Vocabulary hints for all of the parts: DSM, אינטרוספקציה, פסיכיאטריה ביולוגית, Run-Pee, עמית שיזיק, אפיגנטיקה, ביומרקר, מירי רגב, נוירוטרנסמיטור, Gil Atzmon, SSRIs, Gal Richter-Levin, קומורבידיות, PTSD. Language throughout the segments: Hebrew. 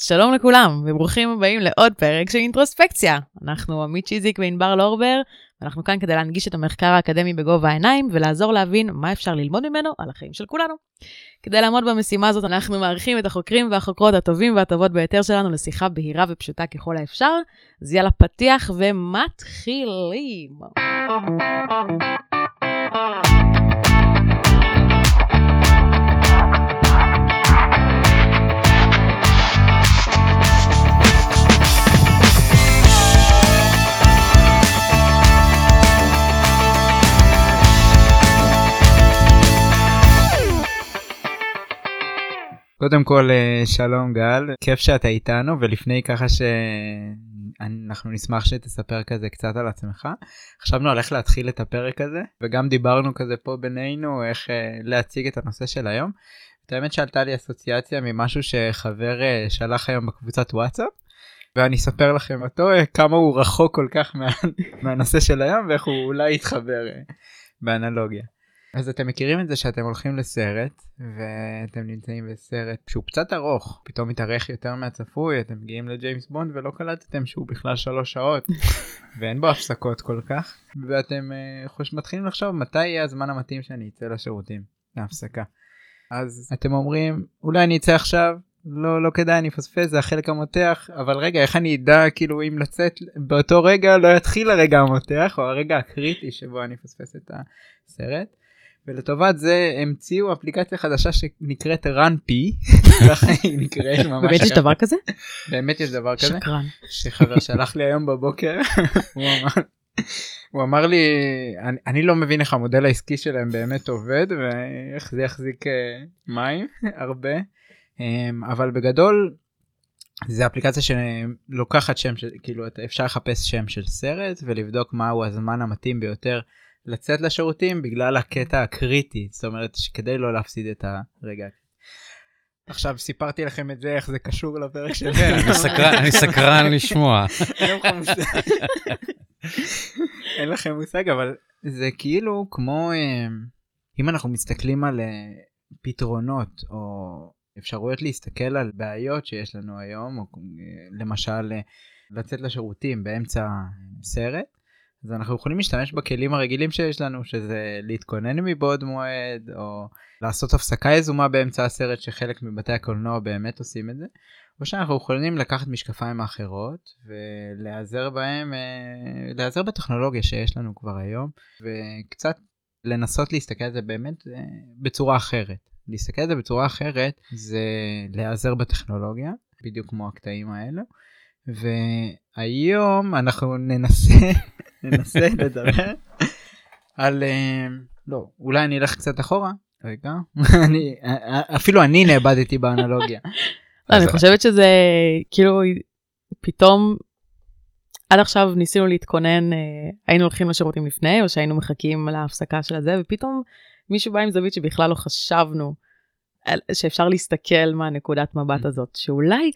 שלום לכולם, וברוכים הבאים לעוד פרק של אינטרוספקציה. אנחנו עמית שיזיק וענבר לורבר, ואנחנו כאן כדי להנגיש את המחקר האקדמי בגובה העיניים, ולעזור להבין מה אפשר ללמוד ממנו על החיים של כולנו. כדי לעמוד במשימה הזאת, אנחנו מערכים את החוקרים והחוקרות הטובים והטובות ביותר שלנו לשיחה בהירה ופשוטה ככל האפשר. אז יאללה, פתיח ומתחילים. קודם כל, שלום גל, כיף שאתה איתנו, ולפני ככה שאנחנו נשמח שתספר כזה קצת על עצמך. חשבנו על איך להתחיל את הפרק הזה, וגם דיברנו כזה פה בינינו איך להציג את הנושא של היום. את האמת שעלתה לי אסוציאציה ממשהו שחבר שלח היום בקבוצת וואטסאפ, ואני אספר לכם אותו כמה הוא רחוק כל כך מהנושא של היום, ואיך הוא אולי יתחבר באנלוגיה. אז אתם מכירים את זה שאתם הולכים לסרט, ואתם נמצאים בסרט שהוא קצת ארוך, פתאום מתארך יותר מהצפוי, אתם מגיעים לג'יימס בונד ולא קלטתם שהוא בכלל 3 שעות, ואין בו הפסקות כל כך, ואתם מתחילים לחשוב מתי יהיה הזמן המתאים שאני אצא לשירותים, להפסקה. אז אתם אומרים, אולי אני אצא עכשיו, לא כדאי, אני אפספס, זה החלק המותח, אבל רגע, איך אני אדע כאילו אם לצאת באותו רגע לא יתחיל הרגע המותח, או הרגע הקריטי שבו אני אפספס את הסרט. ולטובת זה המציאו אפליקציה חדשה שנקראת Run-Pee, ככה היא נקראת ממש. באמת יש דבר כזה? באמת יש דבר כזה. שקרן. שחבר שהלך לי היום בבוקר, הוא אמר לי, אני לא מבין איך המודל העסקי שלהם באמת עובד, ואיך זה יחזיק מים הרבה, אבל בגדול, זה אפליקציה שלוקחת שם, כאילו אפשר לחפש שם של סרט, ולבדוק מהו הזמן המתאים ביותר, לצאת לשירותים בגלל הקטע הקריטי, זאת אומרת שכדי לא להפסיד את הרגע. עכשיו סיפרתי לכם את זה, איך זה קשור לפרק של זה. אני סקרן לשמוע. אין לכם מושג, אבל זה כאילו כמו, אם אנחנו מסתכלים על פתרונות, או אפשרויות להסתכל על בעיות שיש לנו היום, או למשל לצאת לשירותים באמצע סרט, אז אנחנו יכולים להשתמש בכלים הרגילים שיש לנו, שזה להתכונן מבעוד מועד, או לעשות הפסקה יזומה באמצע הסרט, שחלק מבתי הקולנוע באמת עושים את זה, או שאנחנו יכולים לקחת משקפיים האחרות, ולהיעזר בהם, להיעזר בטכנולוגיה שיש לנו כבר היום, וקצת לנסות להסתכל על זה באמת בצורה אחרת. להסתכל על זה בצורה אחרת, זה להיעזר בטכנולוגיה, בדיוק כמו הקטעים האלה, והיום אנחנו ננסה לדבר על, לא, אולי אני אלך קצת אחורה, רגע, אפילו אני נאבדתי באנלוגיה. אני חושבת שזה, כאילו, פתאום, עד עכשיו ניסינו להתכונן, היינו הולכים לשירותים לפני, או שהיינו מחכים להפסקה של זה, ופתאום מישהו בא עם זווית שבכלל לא חשבנו, שאפשר להסתכל מהנקודת מבט הזאת, שאולי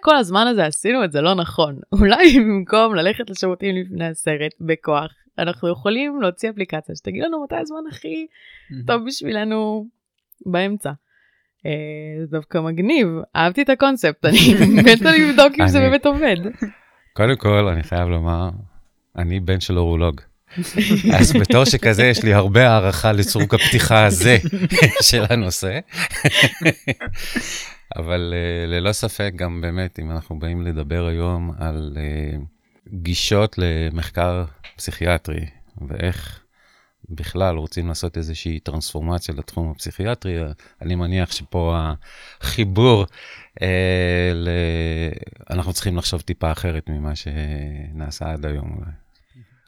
כל הזמן הזה עשינו את זה לא נכון. אולי במקום ללכת לשירותים לפני הסרט בכוח, אנחנו יכולים להוציא אפליקציה שתגיד לנו מתי הזמן הכי טוב בשבילנו באמצע. דווקא מגניב. אהבתי את הקונספט. אני מתה לבדוק אם זה באמת עובד. קודם כל, אני חייב לומר, אני בן של אורולוג. אז בתור שכזה יש לי הרבה הערכה לצורק הפתיחה הזה של הנושא. אבל ללא ספק גם באמת, אם אנחנו באים לדבר היום על גישות למחקר פסיכיאטרי, ואיך בכלל רוצים לעשות איזושהי טרנספורמציה לתחום הפסיכיאטרי, אני מניח שפה החיבור, אנחנו צריכים לחשוב טיפה אחרת ממה שנעשה עד היום אולי.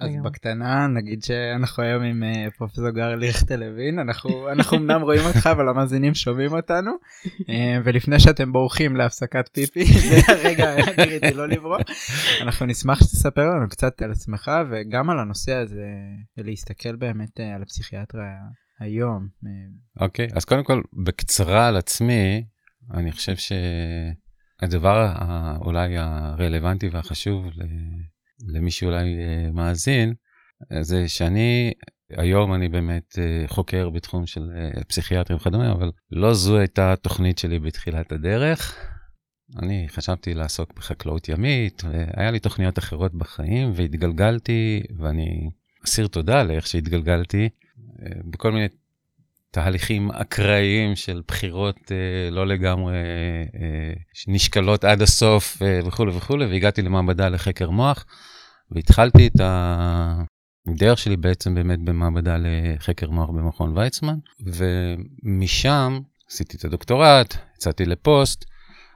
אז בקטנה, נגיד שאנחנו היום עם פרופסור גל ריכטר-לוין, אנחנו אמנם רואים אותך, אבל המאזינים שומעים אותנו, ולפני שאתם בורחים להפסקת פיפי, זה הרגע, תראיתי לא לברוח, אנחנו נשמח שתספר לנו קצת על עצמך, וגם על הנושא הזה, להסתכל באמת על הפסיכיאטריה היום. אוקיי, אז קודם כל, בקצרה על עצמי, אני חושב שהדבר אולי הרלוונטי והחשוב למי שאולי מאזין, זה שאני, היום אני באמת חוקר בתחום של פסיכיאטרים וכדומה, אבל לא זו הייתה התוכנית שלי בתחילת הדרך. אני חשבתי לעסוק בחקלאות ימית, והיה לי תוכניות אחרות בחיים, והתגלגלתי, ואני אסיר תודה לאיך שהתגלגלתי, בכל מיני תהליכים אקראיים של בחירות לא לגמרי נשקלות עד הסוף וכו' וכו', והגעתי למעבדה לחקר מוח, והתחלתי את הדרך שלי בעצם באמת במעבדה לחקר מוח במכון ויצמן, ומשם עשיתי את הדוקטורט, יצאתי לפוסט,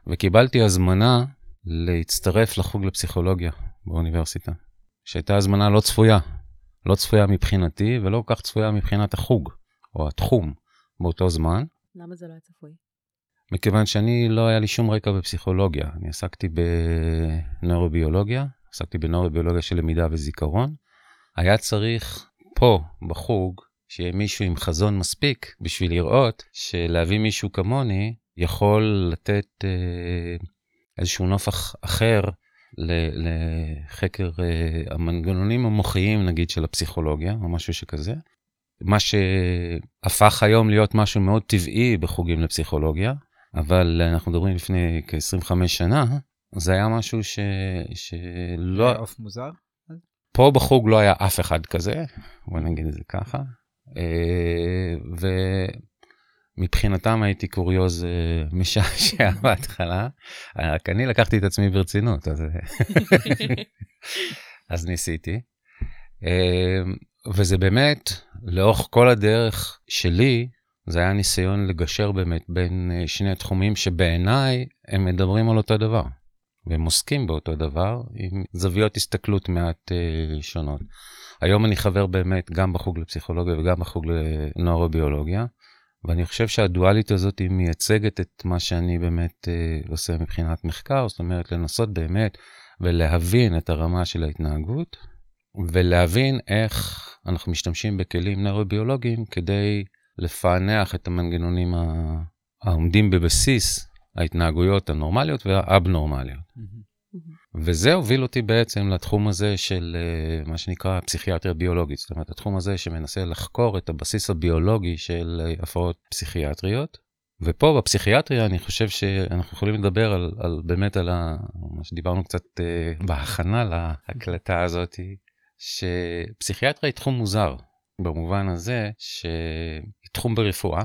וקיבלתי הזמנה להצטרף לחוג לפסיכולוגיה באוניברסיטה, שהייתה הזמנה לא צפויה, לא צפויה מבחינתי ולא כל כך צפויה מבחינת החוג או התחום באותו זמן. למה זה לא היה צפוי? מכיוון שאני לא היה לי שום רקע בפסיכולוגיה, אני עסקתי בנוירוביולוגיה, עסקתי בנוירוביולוגיה של למידה וזיכרון. היה צריך פה בחוג שיהיה מישהו עם חזון מספיק בשביל לראות שלהביא מישהו כמוני יכול לתת איזשהו נופח אחר לחקר המנגנונים המוחיים, נגיד, של הפסיכולוגיה, או משהו שכזה. מה שהפך היום להיות משהו מאוד טבעי בחוגים לפסיכולוגיה, אבל אנחנו מדברים לפני כ-25 שנה, זה היה משהו שלא... היה אוף מוזר? פה בחוג לא היה אף אחד כזה, בוא נגיד את זה ככה, מבחינתם הייתי קוריוז משעשע בהתחלה, רק אני לקחתי את עצמי ברצינות, אז ניסיתי. וזה באמת, לאורך כל הדרך שלי, זה היה ניסיון לגשר באמת בין שני התחומים שבעיניי הם מדברים על אותו דבר, והם עוסקים באותו דבר, עם זוויות הסתכלות מעט שונות. היום אני חבר באמת גם בחוג לפסיכולוגיה וגם בחוג לנוירוביולוגיה, ואני חושב שהדואלית הזאת היא מייצגת את מה שאני באמת עושה מבחינת מחקר, זאת אומרת לנסות באמת ולהבין את הרמה של ההתנהגות, ולהבין איך אנחנו משתמשים בכלים נוירוביולוגיים כדי לפענח את המנגנונים העומדים בבסיס ההתנהגויות הנורמליות והאבנורמליות. וזה הוביל אותי בעצם לתחום הזה של מה שנקרא פסיכיאטריה ביולוגית, זאת אומרת, התחום הזה שמנסה לחקור את הבסיס הביולוגי של הפרעות פסיכיאטריות, ופה בפסיכיאטריה אני חושב שאנחנו יכולים לדבר על באמת על מה שדיברנו קצת בהכנה להקלטה הזאת, שפסיכיאטריה היא תחום מוזר, במובן הזה שהיא תחום ברפואה,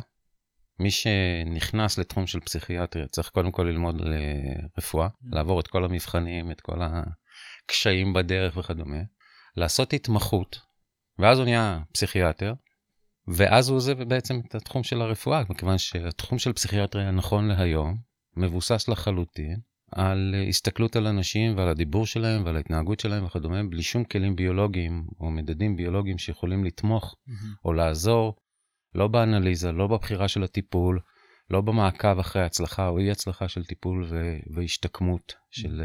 מי שנכנס לתחום של פסיכיאטריה צריך קודם כל ללמוד לרפואה, לעבור את כל המבחנים, את כל הקשיים בדרך וכדומה, לעשות התמחות, ואז הוא נהיה פסיכיאטר, ואז הוא עוזב בעצם את התחום של הרפואה, מכיוון שהתחום של פסיכיאטריה נכון להיום, מבוסס לחלוטין, על הסתכלות על אנשים ועל הדיבור שלהם ועל ההתנהגות שלהם וכדומה, בלי שום כלים ביולוגיים או מדדים ביולוגיים שיכולים לתמוך או לעזור, לא באנליזה, לא בבחירה של הטיפול, לא במעקב אחרי הצלחה או אי הצלחה של טיפול והשתקמות של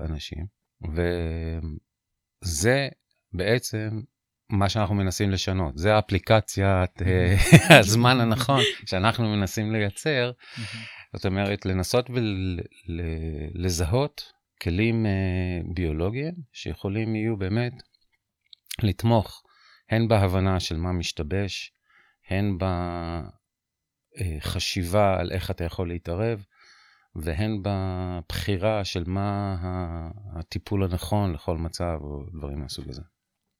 אנשים. וזה בעצם מה שאנחנו מנסים לשנות. זה האפליקציית הזמן הנכון שאנחנו מנסים לייצר. זאת אומרת, לנסות ולזהות כלים ביולוגיים שיכולים יהיו באמת לתמוך הן בהבנה של מה משתבש, הן בחשיבה על איך אתה יכול להתערב, והן בבחירה של מה הטיפול הנכון לכל מצב או דברים מהסוג הזה.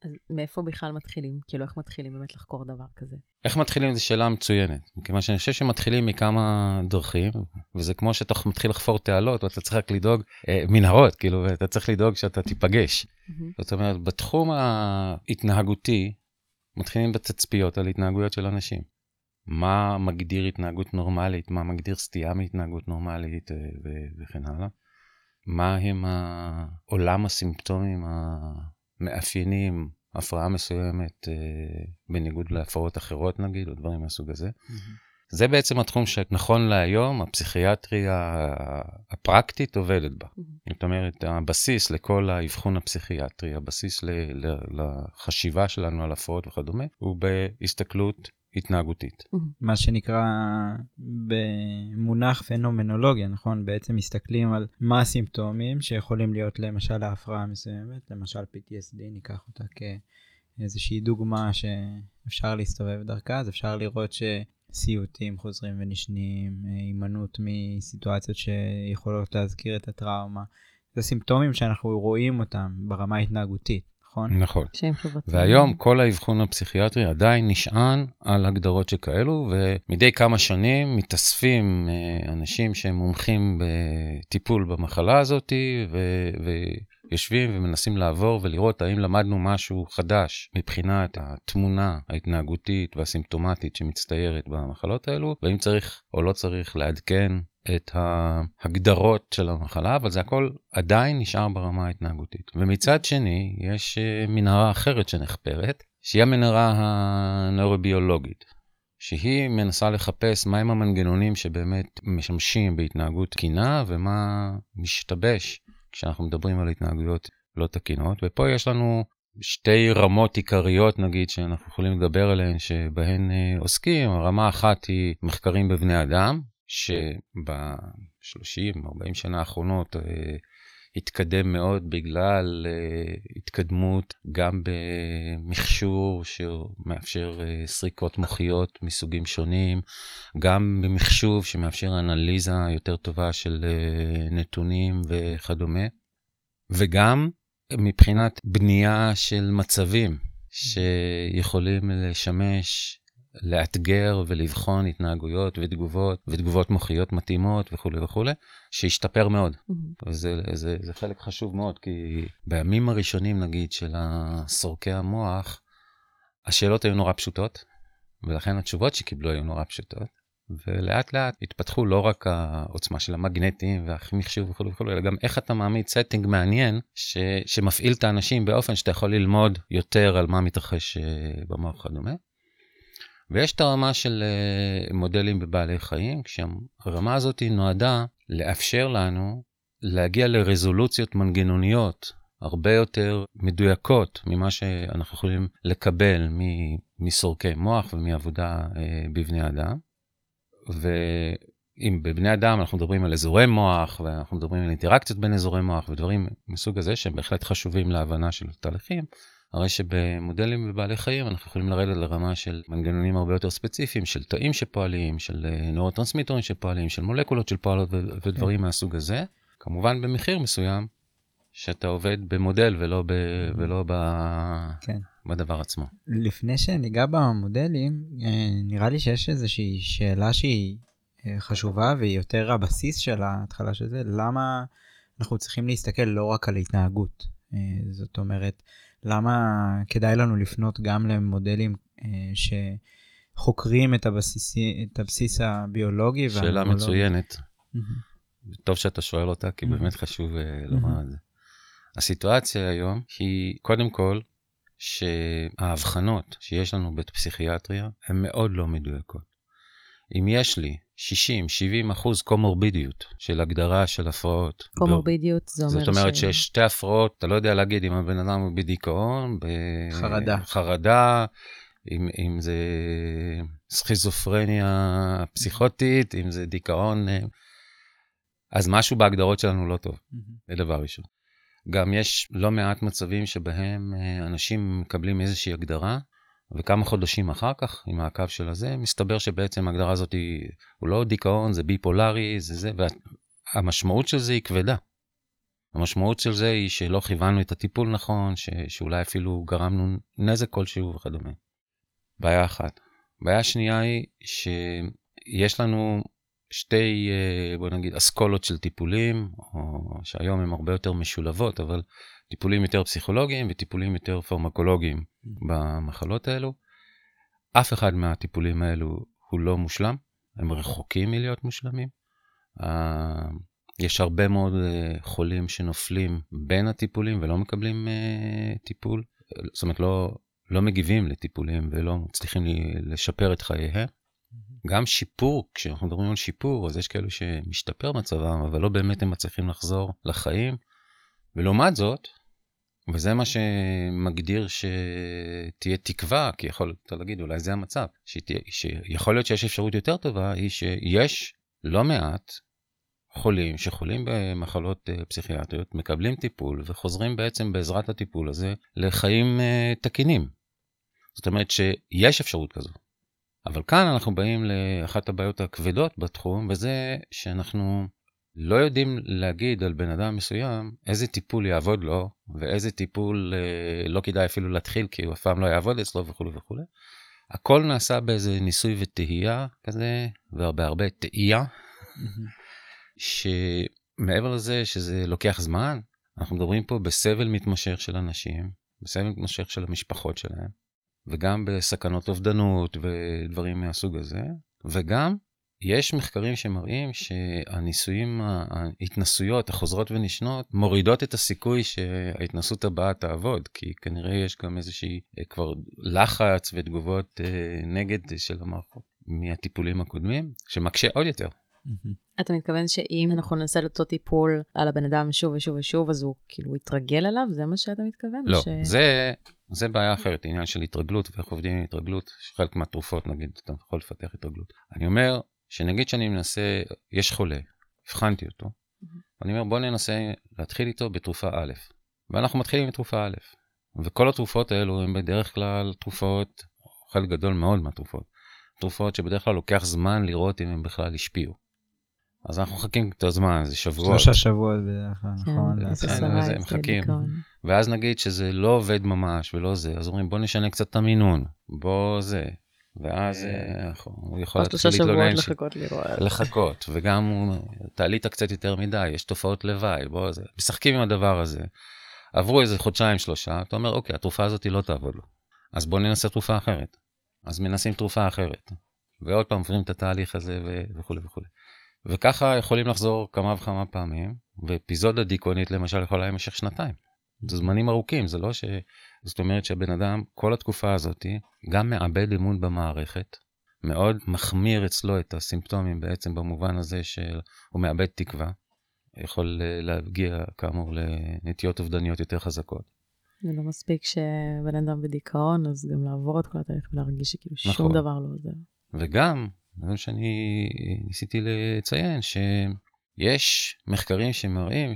אז מאיפה בכלל מתחילים? כאילו איך מתחילים באמת לחקור דבר כזה? איך מתחילים זו שאלה מצוינת. מכיוון שאני חושב שמתחילים מכמה דרכים, וזה כמו שאתה מתחיל לחפור תעלות, ואתה צריך לדאוג מנהרות, כאילו, ואתה צריך לדאוג שאתה תיפגש. זאת אומרת, בתחום ההתנהגותי, מתחילים בתצפיות על התנהגויות של אנשים. מה מגדיר התנהגות נורמלית, מה מגדיר סטייה מהתנהגות נורמלית וכן הלאה. מה הם העולם הסימפטומים המאפיינים, הפרעה מסוימת בניגוד להפרעות אחרות נגיד, או דברים מהסוג הזה. זה בעצם התחום שנכון להיום, הפסיכיאטריה הפרקטית עובדת בה. זאת אומרת, הבסיס לכל האבחון הפסיכיאטרי, הבסיס לחשיבה שלנו על הפרעות וכדומה, הוא בהסתכלות התנהגותית. מה שנקרא במונח פנומנולוגיה, נכון? בעצם מסתכלים על מה הסימפטומים שיכולים להיות למשל להפרעה מסוימת, למשל PTSD, ניקח אותה כאיזושהי דוגמה שאפשר להסתובב דרכה, אז אפשר לראות ש... סיוטים חוזרים ונשנים, הימנעות מסיטואציות שיכולות להזכיר את הטראומה. זה סימפטומים שאנחנו רואים אותם ברמה ההתנהגותית, נכון? נכון. והיום כל האבחון הפסיכיאטרי עדיין נשען על הגדרות שכאלו, ומדי כמה שנים מתאספים אנשים שהם מומחים בטיפול במחלה הזאת, יושבים ומנסים לעבור ולראות האם למדנו משהו חדש מבחינת התמונה ההתנהגותית והסימפטומטית שמצטיירת במחלות האלו, ואם צריך או לא צריך לעדכן את ההגדרות של המחלה, אבל זה הכל עדיין נשאר ברמה ההתנהגותית. ומצד שני, יש מנהרה אחרת שנחפרת, שהיא המנהרה הנוירוביולוגית, שהיא מנסה לחפש מהם המנגנונים שבאמת משמשים בהתנהגות תקינה, ומה משתבש כשאנחנו מדברים על התנהגויות לא תקינות. ופה יש לנו שתי רמות עיקריות, נגיד, שאנחנו יכולים לדבר עליהן, שבהן עוסקים. הרמה אחת היא מחקרים בבני אדם, שב-30-40 שנה האחרונות התקדם מאוד בגלל התקדמות גם במכשור שמאפשר סריקות מוחיות מסוגים שונים, גם במחשוב שמאפשר אנליזה יותר טובה של נתונים וכדומה, וגם מבחינת בנייה של מצבים שיכולים לשמש לאתגר ולבחון התנהגויות ותגובות מוחיות מתאימות וכולי וכולי, שהשתפר מאוד. זה חלק חשוב מאוד, כי בימים הראשונים, נגיד, של סורקי המוח, השאלות היו נורא פשוטות, ולכן התשובות שקיבלו היו נורא פשוטות, ולאט לאט התפתחו לא רק העוצמה של המגנטים והמחשוב וכולי וכולי, אלא גם איך אתה מעמיד סטינג מעניין שמפעיל את האנשים באופן שאתה יכול ללמוד יותר על מה מתרחש במוח הדומה. ויש את הרמה של מודלים בבעלי חיים, כשהרמה הזאת נועדה לאפשר לנו להגיע לרזולוציות מנגנוניות הרבה יותר מדויקות ממה שאנחנו יכולים לקבל מסורקי מוח ומעבודה בבני אדם. ואם בבני אדם אנחנו מדברים על אזורי מוח, ואנחנו מדברים על אינטראקציות בין אזורי מוח ודברים מסוג הזה שהם בהחלט חשובים להבנה של התהליכים, הרי שבמודלים בבעלי חיים אנחנו יכולים לרדת לרמה של מנגנונים הרבה יותר ספציפיים, של תאים שפועלים, של נורוטרנסמיטרים שפועלים, של מולקולות של פועלות ודברים מהסוג הזה. כמובן במחיר מסוים, שאתה עובד במודל ולא בדבר עצמו. לפני שניגע במודלים, נראה לי שיש איזושהי שאלה שהיא חשובה, והיא יותר הבסיס של ההתחלה של זה, למה אנחנו צריכים להסתכל לא רק על התנהגות. זאת אומרת, למה כדאי לנו לפנות גם למודלים שחוקרים את הבסיס הביולוגי? שאלה מצוינת. טוב שאתה שואל אותה, כי באמת חשוב לומר את זה. הסיטואציה היום היא קודם כל שההבחנות שיש לנו בפסיכיאטריה הן מאוד לא מדויקות. אם יש לי 60-70% קומורבידיות של הגדרה של הפרעות. קומורבידיות זה אומר ש... זאת אומרת שיש שתי הפרעות, אתה לא יודע להגיד אם הבן אדם הוא בדיכאון, חרדה, אם זה סכיזופרניה פסיכוטית, אם זה דיכאון, אז משהו בהגדרות שלנו לא טוב. זה דבר ראשון. גם יש לא מעט מצבים שבהם אנשים מקבלים איזושהי הגדרה, וכמה חודשים אחר כך, עם העקב של הזה, מסתבר שבעצם ההגדרה הזאת הוא לא דיכאון, זה ביפולרי, זה, והמשמעות של זה היא כבדה. המשמעות של זה היא שלא כיוונו את הטיפול נכון, שאולי אפילו גרמנו נזק כלשהו וכדומה. בעיה אחת. בעיה שנייה היא שיש לנו שתי, בוא נגיד, אסכולות של טיפולים, או שהיום הם הרבה יותר משולבות, אבל טיפולים יותר פסיכולוגיים וטיפולים יותר פרמקולוגיים במחלות האלו. אף אחד מהטיפולים האלו הוא לא מושלם, הם רחוקים מלהיות מושלמים. יש הרבה מאוד חולים שנופלים בין הטיפולים ולא מקבלים טיפול, זאת אומרת לא מגיבים לטיפולים ולא מצליחים לשפר את חייהם. גם שיפור, כשאנחנו מדברים על שיפור, אז יש כאלו שמשתפר מצבם, אבל לא באמת הם מצליחים לחזור לחיים. ולעומת זאת, וזה מה שמגדיר שתהיה תקווה, כי יכול להגיד, אולי זה המצב, שיכול להיות שיש אפשרות יותר טובה, היא שיש לא מעט חולים שחולים במחלות פסיכיאטריות, מקבלים טיפול וחוזרים בעצם בעזרת הטיפול הזה לחיים תקינים. זאת אומרת שיש אפשרות כזו. אבל כאן אנחנו באים לאחת הבעיות הכבדות בתחום, וזה שאנחנו לא יודעים להגיד על בן אדם מסוים איזה טיפול יעבוד לו, ואיזה טיפול לא כדאי אפילו להתחיל, כי הוא אף פעם לא יעבוד אצלו וכו' וכו'. הכל נעשה באיזה ניסוי ותהייה כזה, והרבה הרבה תהייה, שמעבר לזה שזה לוקח זמן, אנחנו מדברים פה בסבל מתמשך של אנשים, בסבל מתמשך של המשפחות שלהם, וגם בסכנות אובדנות ודברים מהסוג הזה, וגם יש מחקרים שמראים שהניסויים, ההתנסויות החוזרות ונשנות, מורידות את הסיכוי שההתנסות הבאה תעבוד, כי כנראה יש גם איזושהי כבר לחץ ותגובות נגד של המערכות מהטיפולים הקודמים, שמקשה עוד יותר. אתה מתכוון שאם אנחנו נעשה אותו טיפול על הבן אדם שוב ושוב ושוב, אז הוא כאילו יתרגל עליו? זה מה שאתה מתכוון? לא, זה בעיה אחרת, עניין של התרגלות, ואיך עובדים עם התרגלות, שחלק מהתרופות נגיד, אתה יכול לפתח התרגלות. אני אומר, שנגיד שאני מנסה, יש חולה, הבחנתי אותו, ואני אומר, בוא ננסה להתחיל איתו בתרופה א', ואנחנו מתחילים עם תרופה א', וכל התרופות האלו הן בדרך כלל תרופות, חלק גדול מאוד מהתרופות, תרופות שבדרך כלל לוקח זמן לראות אם הם בכלל השפיעו. אז אנחנו מחכים את הזמן, זה שבועות. 3 שבועות בדרך כלל, נכון? מחכים. ואז נגיד שזה לא עובד ממש ולא זה, אז אומרים בוא נשנה קצת את המינון, בוא זה. ואז הוא יכול להתחיל להתלונן. 3 שבועות לחכות לראות. לחכות, וגם הוא תעלית קצת יותר מדי, יש תופעות לוואי, בוא זה. משחקים עם הדבר הזה. עברו איזה 1-2-3, אתה אומר אוקיי, התרופה הזאת לא תעבוד לו. אז בוא ננסה תרופה אחרת. אז מנסים תרופה אחרת. ועוד פעם עוברים את התהליך הזה וכו' וכו'. וככה יכולים לחזור כמה וכמה פעמים, ואפיזודה דיכאונית למשל יכולה להימשך 2 שנים. זה זמנים ארוכים, זה לא ש... זאת אומרת שהבן אדם, כל התקופה הזאת, גם מאבד אמון במערכת, מאוד מחמיר אצלו את הסימפטומים בעצם במובן הזה של... הוא מאבד תקווה, יכול להגיע כאמור לנטיות אובדניות יותר חזקות. ולא מספיק שבן אדם בדיכאון, אז גם לעבור את כל התהליך ולהרגיש שכאילו שום דבר לא עוזר. וגם... זה שאני ניסיתי לציין שיש מחקרים שמראים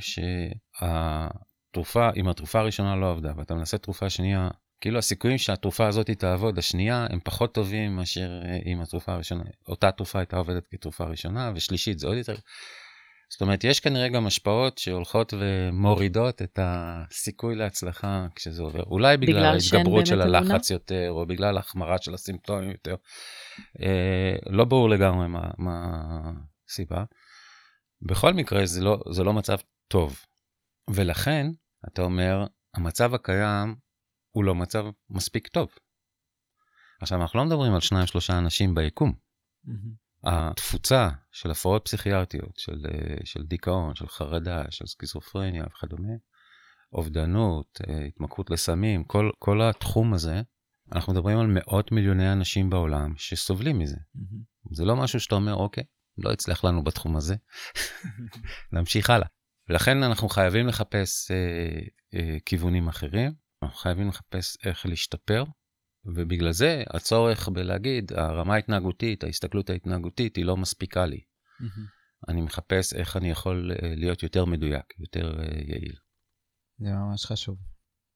שהתרופה, אם התרופה הראשונה לא עבדה, ואתה מנסה תרופה שנייה, כאילו הסיכויים שהתרופה הזאת תעבוד, השנייה, הם פחות טובים מאשר אם התרופה הראשונה, אותה תרופה הייתה עובדת כתרופה ראשונה, ושלישית זה עוד יותר. זאת אומרת, יש כנראה גם השפעות שהולכות ומורידות את הסיכוי להצלחה כשזה עובר. אולי בגלל ההתגברות של הלחץ יותר, או בגלל ההחמרה של הסימפטומים יותר. לא ברור לגמרי מה הסיבה. בכל מקרה, זה לא מצב טוב. ולכן, אתה אומר, המצב הקיים הוא לא מצב מספיק טוב. עכשיו, אנחנו לא מדברים על 2-3 אנשים ביקום. התפוצה של הפרעות פסיכיאטריות, של דיכאון, של חרדה, של סכיזופרניה וכדומה, אובדנות, התמכרות לסמים, כל התחום הזה, אנחנו מדברים על 100 מיליון אנשים בעולם שסובלים מזה. זה לא משהו שאתה אומר, אוקיי, לא הצלח לנו בתחום הזה, נמשיך הלאה. ולכן אנחנו חייבים לחפש כיוונים אחרים, אנחנו חייבים לחפש איך להשתפר, ובגלל זה הצורך בלהגיד, הרמה ההתנהגותית, ההסתכלות ההתנהגותית היא לא מספיקה לי. אני מחפש איך אני יכול להיות יותר מדויק, יותר יעיל. זה ממש חשוב.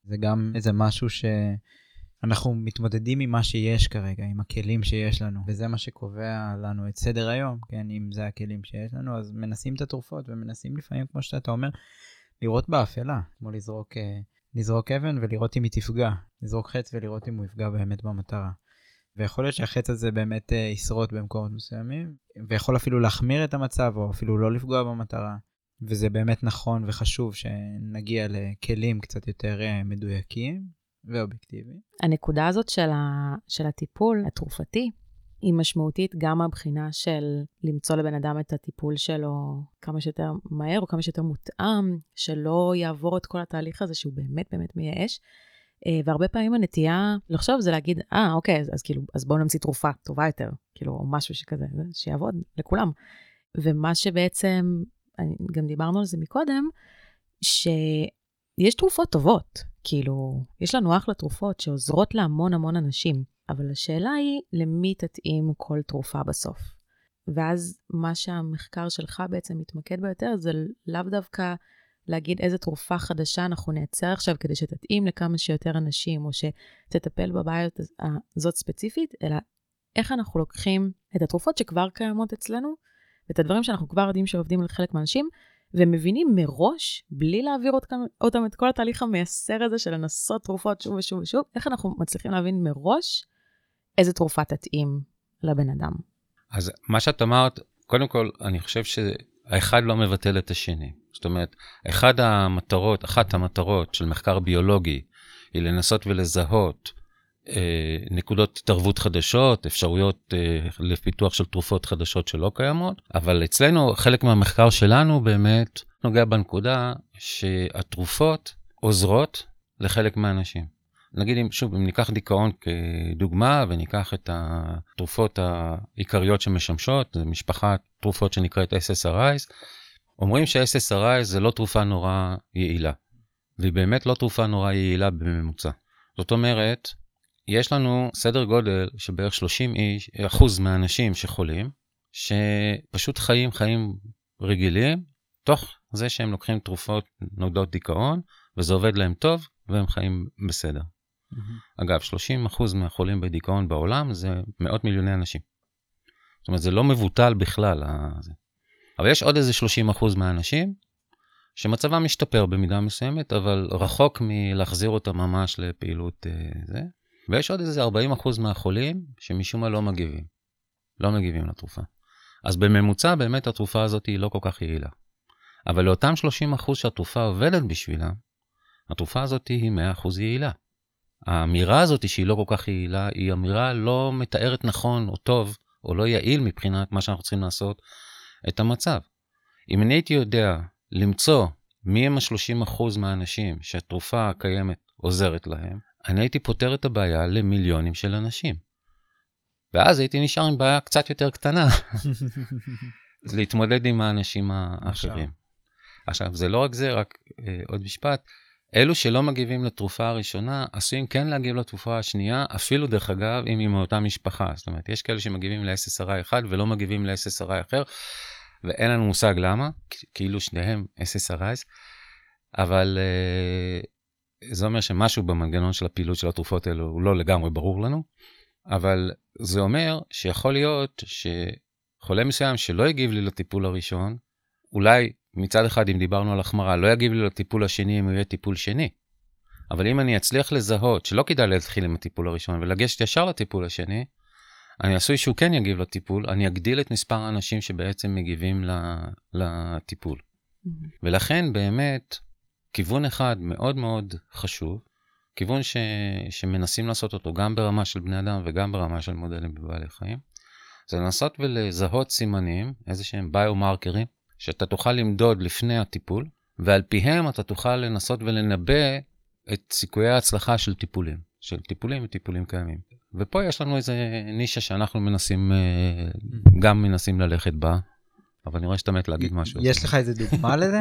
זה גם איזה משהו שאנחנו מתמודדים עם מה שיש כרגע, עם הכלים שיש לנו. וזה מה שקובע לנו את סדר היום, כן? אם זה הכלים שיש לנו, אז מנסים את התרופות ומנסים לפעמים, כמו שאתה אומר, לראות באפלה, כמו לזרוק אבן ולראות אם היא תפגע, לזרוק חץ ולראות אם הוא יפגע באמת במטרה. ויכול להיות שהחץ הזה באמת ישרוט במקומות מסוימים, ויכול אפילו להחמיר את המצב, או אפילו לא לפגוע במטרה. וזה באמת נכון וחשוב שנגיע לכלים קצת יותר מדויקים ואובייקטיביים. הנקודה הזאת של הטיפול התרופתי, היא משמעותית גם מהבחינה של למצוא לבן אדם את הטיפול שלו כמה שיותר מהר או כמה שיותר מותאם, שלא יעבור את כל התהליך הזה שהוא באמת באמת מייאש. והרבה פעמים הנטייה לחשוב זה להגיד, אוקיי, אז בואו נמציא תרופה טובה יותר, כאילו, או משהו שכזה, שיעבוד לכולם. ומה שבעצם, גם דיברנו על זה מקודם, שיש תרופות טובות, כאילו, יש לנו אחלה תרופות שעוזרות להמון המון אנשים. אבל השאלה היא, למי תתאים כל תרופה בסוף? ואז מה שהמחקר שלך בעצם מתמקד ביותר, זה לאו דווקא להגיד איזה תרופה חדשה אנחנו נייצר עכשיו, כדי שתתאים לכמה שיותר אנשים, או שתטפל בבעיות הזאת ספציפית, אלא איך אנחנו לוקחים את התרופות שכבר קיימות אצלנו, ואת הדברים שאנחנו כבר יודעים שעובדים על חלק מהאנשים, ומבינים מראש, בלי להעביר אותם את כל התהליך המייסר הזה של לנסות תרופות שוב ושוב ושוב, איך אנחנו מצליחים להבין מראש איזה תרופה תתאים לבן אדם. אז מה שאת אמרת, קודם כל, אני חושב שהאחד לא מבטל את השני. זאת אומרת, אחת המטרות של מחקר ביולוגי, היא לנסות ולזהות נקודות התערבות חדשות, אפשרויות לפיתוח של תרופות חדשות שלא קיימות, אבל אצלנו, חלק מהמחקר שלנו באמת נוגע בנקודה שהתרופות עוזרות לחלק מהאנשים. נגיד, אם ניקח דיכאון כדוגמה, וניקח את התרופות העיקריות שמשמשות, זה משפחת תרופות שנקראת SSRIs, אומרים ש-SSRI זה לא תרופה נורא יעילה, והיא באמת לא תרופה נורא יעילה בממוצע. זאת אומרת, יש לנו סדר גודל שבערך 30% מהאנשים שחולים, שפשוט חיים רגילים, תוך זה שהם לוקחים תרופות נוגדות דיכאון, וזה עובד להם טוב, והם חיים בסדר. אגב, 30% מהחולים בדיכאון בעולם, זה מאות מיליוני אנשים. זאת אומרת, זה לא מבוטל בכלל. אבל יש עוד איזה 30% מהאנשים, שמצבם משתפר במידה מסוימת, אבל רחוק מלהחזיר אותם ממש לפעילות זה. ויש עוד איזה 40% מהחולים שמשום מה לא מגיבים. לא מגיבים לתרופה. אז בממוצע באמת התרופה הזאת היא לא כל כך יעילה. אבל לאותם 30% שהתרופה עובדת בשבילה, התרופה הזאת היא 100% יעילה. האמירה הזאת שהיא לא כל כך יעילה, היא אמירה לא מתארת נכון או טוב, או לא יעיל מבחינת מה שאנחנו צריכים לעשות, את המצב. אם אני הייתי יודע למצוא מי הם ה-30% מהאנשים שהתרופה הקיימת עוזרת להם, אני הייתי פותר את הבעיה למיליונים של אנשים. ואז הייתי נשאר עם בעיה קצת יותר קטנה, להתמודד עם האנשים האחרים. עכשיו, זה לא רק זה, רק עוד משפט, אלו שלא מגיבים לתרופה הראשונה, עשויים כן להגיב לתרופה השנייה, אפילו דרך אגב, אם היא מאותה משפחה. זאת אומרת, יש כאלה שמגיבים ל-SSRI אחד, ולא מגיבים ל-SSRI אחר, ואין לנו מושג למה, כאילו שניהם SSRIs, אבל זה אומר שמשהו במנגנון של הפעילות של התרופות האלו, הוא לא לגמרי ברור לנו, אבל זה אומר שיכול להיות שחולה מסוים שלא יגיב לי לטיפול הראשון, אולי מצד אחד אם דיברנו על החמרה, לא יגיב לי לטיפול השני אם הוא יהיה טיפול שני. אבל אם אני אצליח לזהות שלא כדאי להתחיל עם הטיפול הראשון ולגשת ישר לטיפול השני, אני עשוי שהוא כן יגיב לטיפול, אני אגדיל את מספר האנשים שבעצם מגיבים לטיפול. ולכן באמת, כיוון אחד מאוד מאוד חשוב, כיוון שמנסים לעשות אותו גם ברמה של בני אדם וגם ברמה של מודלים בבעלי חיים, זה לנסות ולזהות סימנים, איזה שהם ביומרקרים, שאתה תוכל למדוד לפני הטיפול, ועל פיהם אתה תוכל לנסות ולנבא את סיכויי ההצלחה של טיפולים, של טיפולים וטיפולים קיימים. ופה יש לנו איזו נישה שאנחנו מנסים, גם מנסים ללכת בה, אבל אני רואה שאתה מת להגיד משהו. יש לך איזה דוגמה לזה?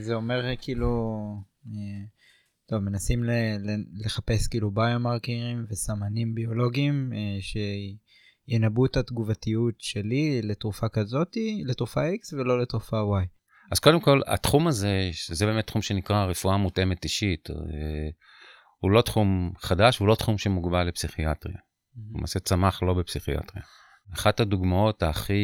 זה אומר כאילו, טוב, מנסים לחפש כאילו ביומרקרים וסמנים ביולוגיים, שינבאו את התגובתיות שלי לתרופה כזאת, לתרופה X ולא לתרופה Y. אז קודם כל, התחום הזה, זה באמת תחום שנקרא רפואה מותאמת אישית, הוא לא תחום חדש, הוא לא תחום שמוגבל לפסיכיאטריה. הוא מעשה צמח לא בפסיכיאטריה. אחת הדוגמאות הכי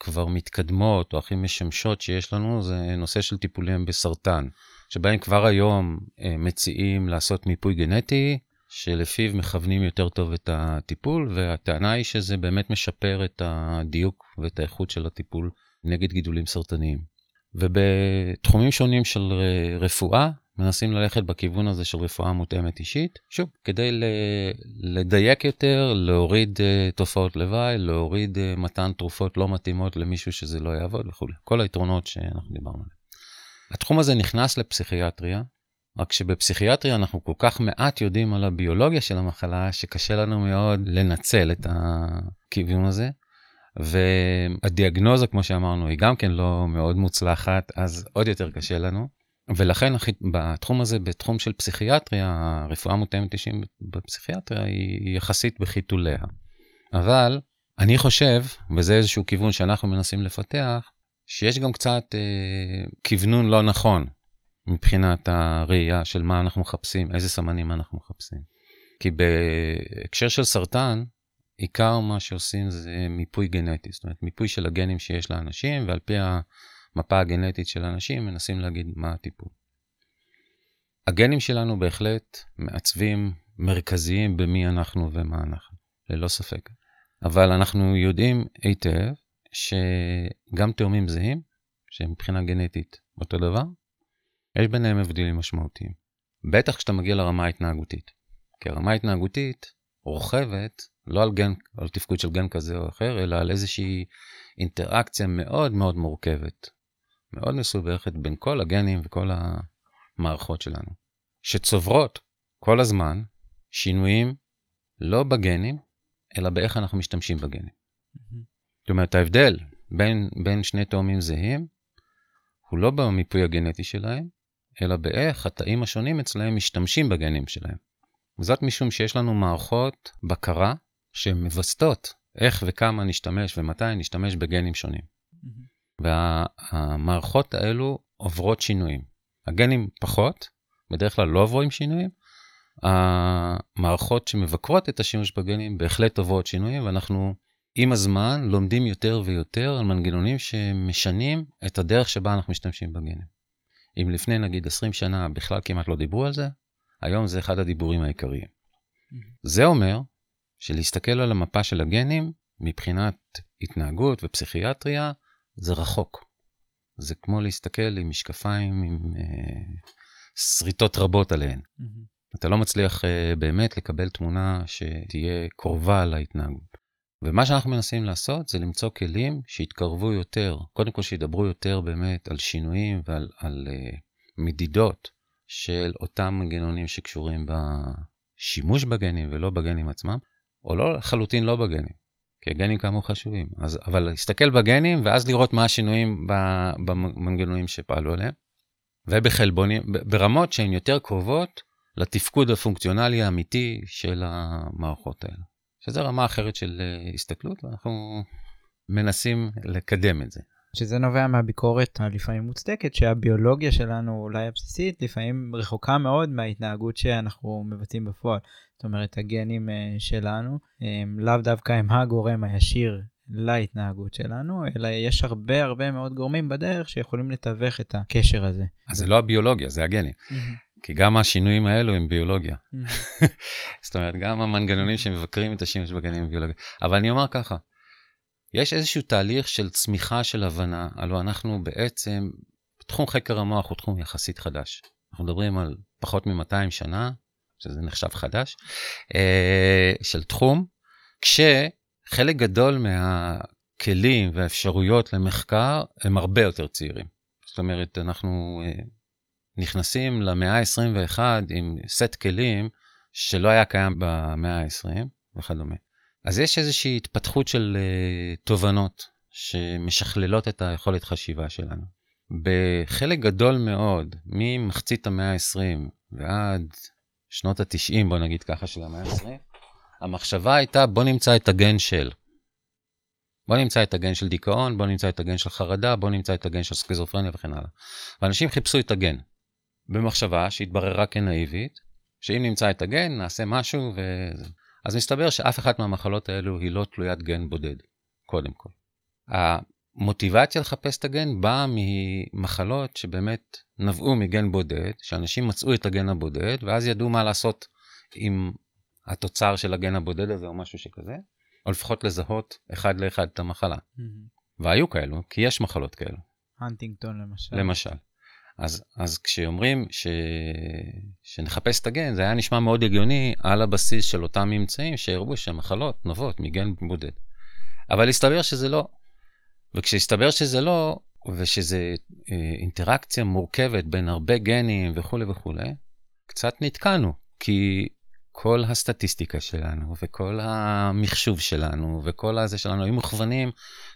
כבר מתקדמות, או הכי משמשות שיש לנו, זה נושא של טיפולים בסרטן, שבהם כבר היום מציעים לעשות מיפוי גנטי, שלפיו מכוונים יותר טוב את הטיפול, והטענה היא שזה באמת משפר את הדיוק ואת האיכות של הטיפול נגד גידולים סרטניים. ובתחומים שונים של רפואה, מנסים ללכת בכיוון הזה של רפואה מותאמת אישית, שוב, כדי לדייק יותר, להוריד תופעות לוואי, להוריד מתן תרופות לא מתאימות למישהו שזה לא יעבוד וכו'. כל היתרונות שאנחנו דיברנו עליהם. התחום הזה נכנס לפסיכיאטריה, רק שבפסיכיאטריה אנחנו כל כך מעט יודעים על הביולוגיה של המחלה, שקשה לנו מאוד לנצל את הכיוון הזה, והדיאגנוזה, כמו שאמרנו, היא גם כן לא מאוד מוצלחת, אז עוד יותר קשה לנו. ולכן בתחום הזה, בתחום של פסיכיאטריה, הרפואה מותאמת אישית בפסיכיאטריה היא יחסית בחיתוליה. אבל אני חושב, וזה איזשהו כיוון שאנחנו מנסים לפתח, שיש גם קצת כיוונון לא נכון מבחינת הראייה של מה אנחנו מחפשים, איזה סמנים אנחנו מחפשים. כי בהקשר של סרטן, עיקר מה שעושים זה מיפוי גנטי, זאת אומרת מיפוי של הגנים שיש לאנשים, ועל פי המפה הגנטית של האנשים מנסים להגיד מה הטיפול. הגנים שלנו בהחלט מעצבים מרכזיים במי אנחנו ומה אנחנו, ללא ספק. אבל אנחנו יודעים היטב שגם תאומים זהים, שמבחינה גנטית אותו דבר, יש ביניהם הבדלים משמעותיים. בטח כשאתה מגיע לרמה ההתנהגותית. כי הרמה ההתנהגותית רוכבת לא על, על תפקוד של גן כזה או אחר, אלא על איזושהי אינטראקציה מאוד מאוד מורכבת, מאוד מסובכת בין כל הגנים וכל המערכות שלנו, שצוברות כל הזמן שינויים לא בגנים, אלא באיך אנחנו משתמשים בגנים. Mm-hmm. זאת אומרת, ההבדל בין שני תאומים זהים, הוא לא במיפוי הגנטי שלהם, אלא באיך התאים השונים אצלהם משתמשים בגנים שלהם. וזאת משום שיש לנו מערכות בקרה, שמבסטות איך וכמה נשתמש ומתי נשתמש בגנים שונים. Mm-hmm. והמערכות האלו עוברות שינויים. הגנים פחות, בדרך כלל לא עוברים שינויים, המערכות שמבקרות את השימוש בגנים בהחלט עוברות שינויים, ואנחנו עם הזמן לומדים יותר ויותר על מנגנונים שמשנים את הדרך שבה אנחנו משתמשים בגנים. אם לפני נגיד 20 שנה בכלל כמעט לא דיברו על זה, היום זה אחד הדיבורים העיקריים. זה אומר שלהסתכל על המפה של הגנים מבחינת התנהגות ופסיכיאטריה זה רחוק. זה כמו להסתכל עם משקפיים עם שריטות רבות עליהן. אתה לא מצליח באמת לקבל תמונה שתהיה קרובה להתנהגות. ומה שאנחנו מנסים לעשות זה למצוא כלים שיתקרבו יותר, קודם כל שידברו יותר באמת על שינויים ועל מדידות של אותם מנגנונים שקשורים בשימוש בגנים ולא בגנים עצמם, או לא, חלוטין לא בגנים, כי הגנים כאמור חשובים. אז, אבל להסתכל בגנים ואז לראות מה השינויים במנגנונים שפעלו עליהם, ובחלבונים, ברמות שהן יותר קרובות לתפקוד הפונקציונלי האמיתי של המערכות האלה. שזו רמה אחרת של הסתכלות, ואנחנו מנסים לקדם את זה. שזה נובע מהביקורת לפעמים מוצדקת, שהביולוגיה שלנו אולי הבסיסית, לפעמים רחוקה מאוד מההתנהגות שאנחנו מבצעים בפועל. זאת אומרת, הגנים שלנו, לאו דווקא הם הגורם הישיר להתנהגות שלנו, אלא יש הרבה הרבה מאוד גורמים בדרך שיכולים לתווך את הקשר הזה. אז זה לא הביולוגיה, זה הגנים. כי גם השינויים האלו הם ביולוגיה. זאת אומרת, גם המנגנונים שמבקרים את השימוש בגנים הם ביולוגיה. אבל אני אומר ככה, יש איזשהו תהליך של צמיחה של הבנה, הלוא אנחנו בעצם, תחום חקר המוח הוא תחום יחסית חדש. אנחנו מדברים על פחות מ-200 שנה, שזה נחשב חדש, של תחום, כשחלק גדול מהכלים והאפשרויות למחקר הם הרבה יותר צעירים. זאת אומרת, אנחנו נכנסים למאה ה-21 עם סט כלים שלא היה קיים במאה ה-20 וכדומה. אז יש איזושהי התפתחות של תובנות שמשכללות את היכולת חשיבה שלנו. בחלק גדול מאוד, ממחצית המאה ה-20 ועד שנות ה-90, בוא נגיד ככה, של המאה ה-20, המחשבה הייתה בוא נמצא את הגן של. בוא נמצא את הגן של דיכאון, בוא נמצא את הגן של חרדה, בוא נמצא את הגן של סקיזופרניה וכן הלאה. ואנשים חיפשו את הגן. במחשבה שהתבררה כנאיבית, שאם נמצא את הגן, נעשה משהו וזה. אז מסתבר שאף אחת מהמחלות האלו היא לא תלוית גן בודד, קודם כל. המוטיבציה לחפש את הגן באה ממחלות שבאמת נבעו מגן בודד, שאנשים מצאו את הגן הבודד, ואז ידעו מה לעשות עם התוצר של הגן הבודד הזה או משהו שכזה, או לפחות לזהות אחד לאחד את המחלה. והיו כאלו, כי יש מחלות כאלו. הנטינגטון למשל. למשל. אז כשאומרים שנחפש את הגן, זה היה נשמע מאוד הגיוני על הבסיס של אותם ממצאים שהרבו שהמחלות נובעות מגן בודד. אבל הסתבר שזה לא. וכשהסתבר שזה לא, ושזה אינטראקציה מורכבת בין הרבה גנים וכו' וכו', קצת נתקענו, כי כל הסטטיסטיקה שלנו וכל המחשוב שלנו וכל הזה שלנו היו מכוונים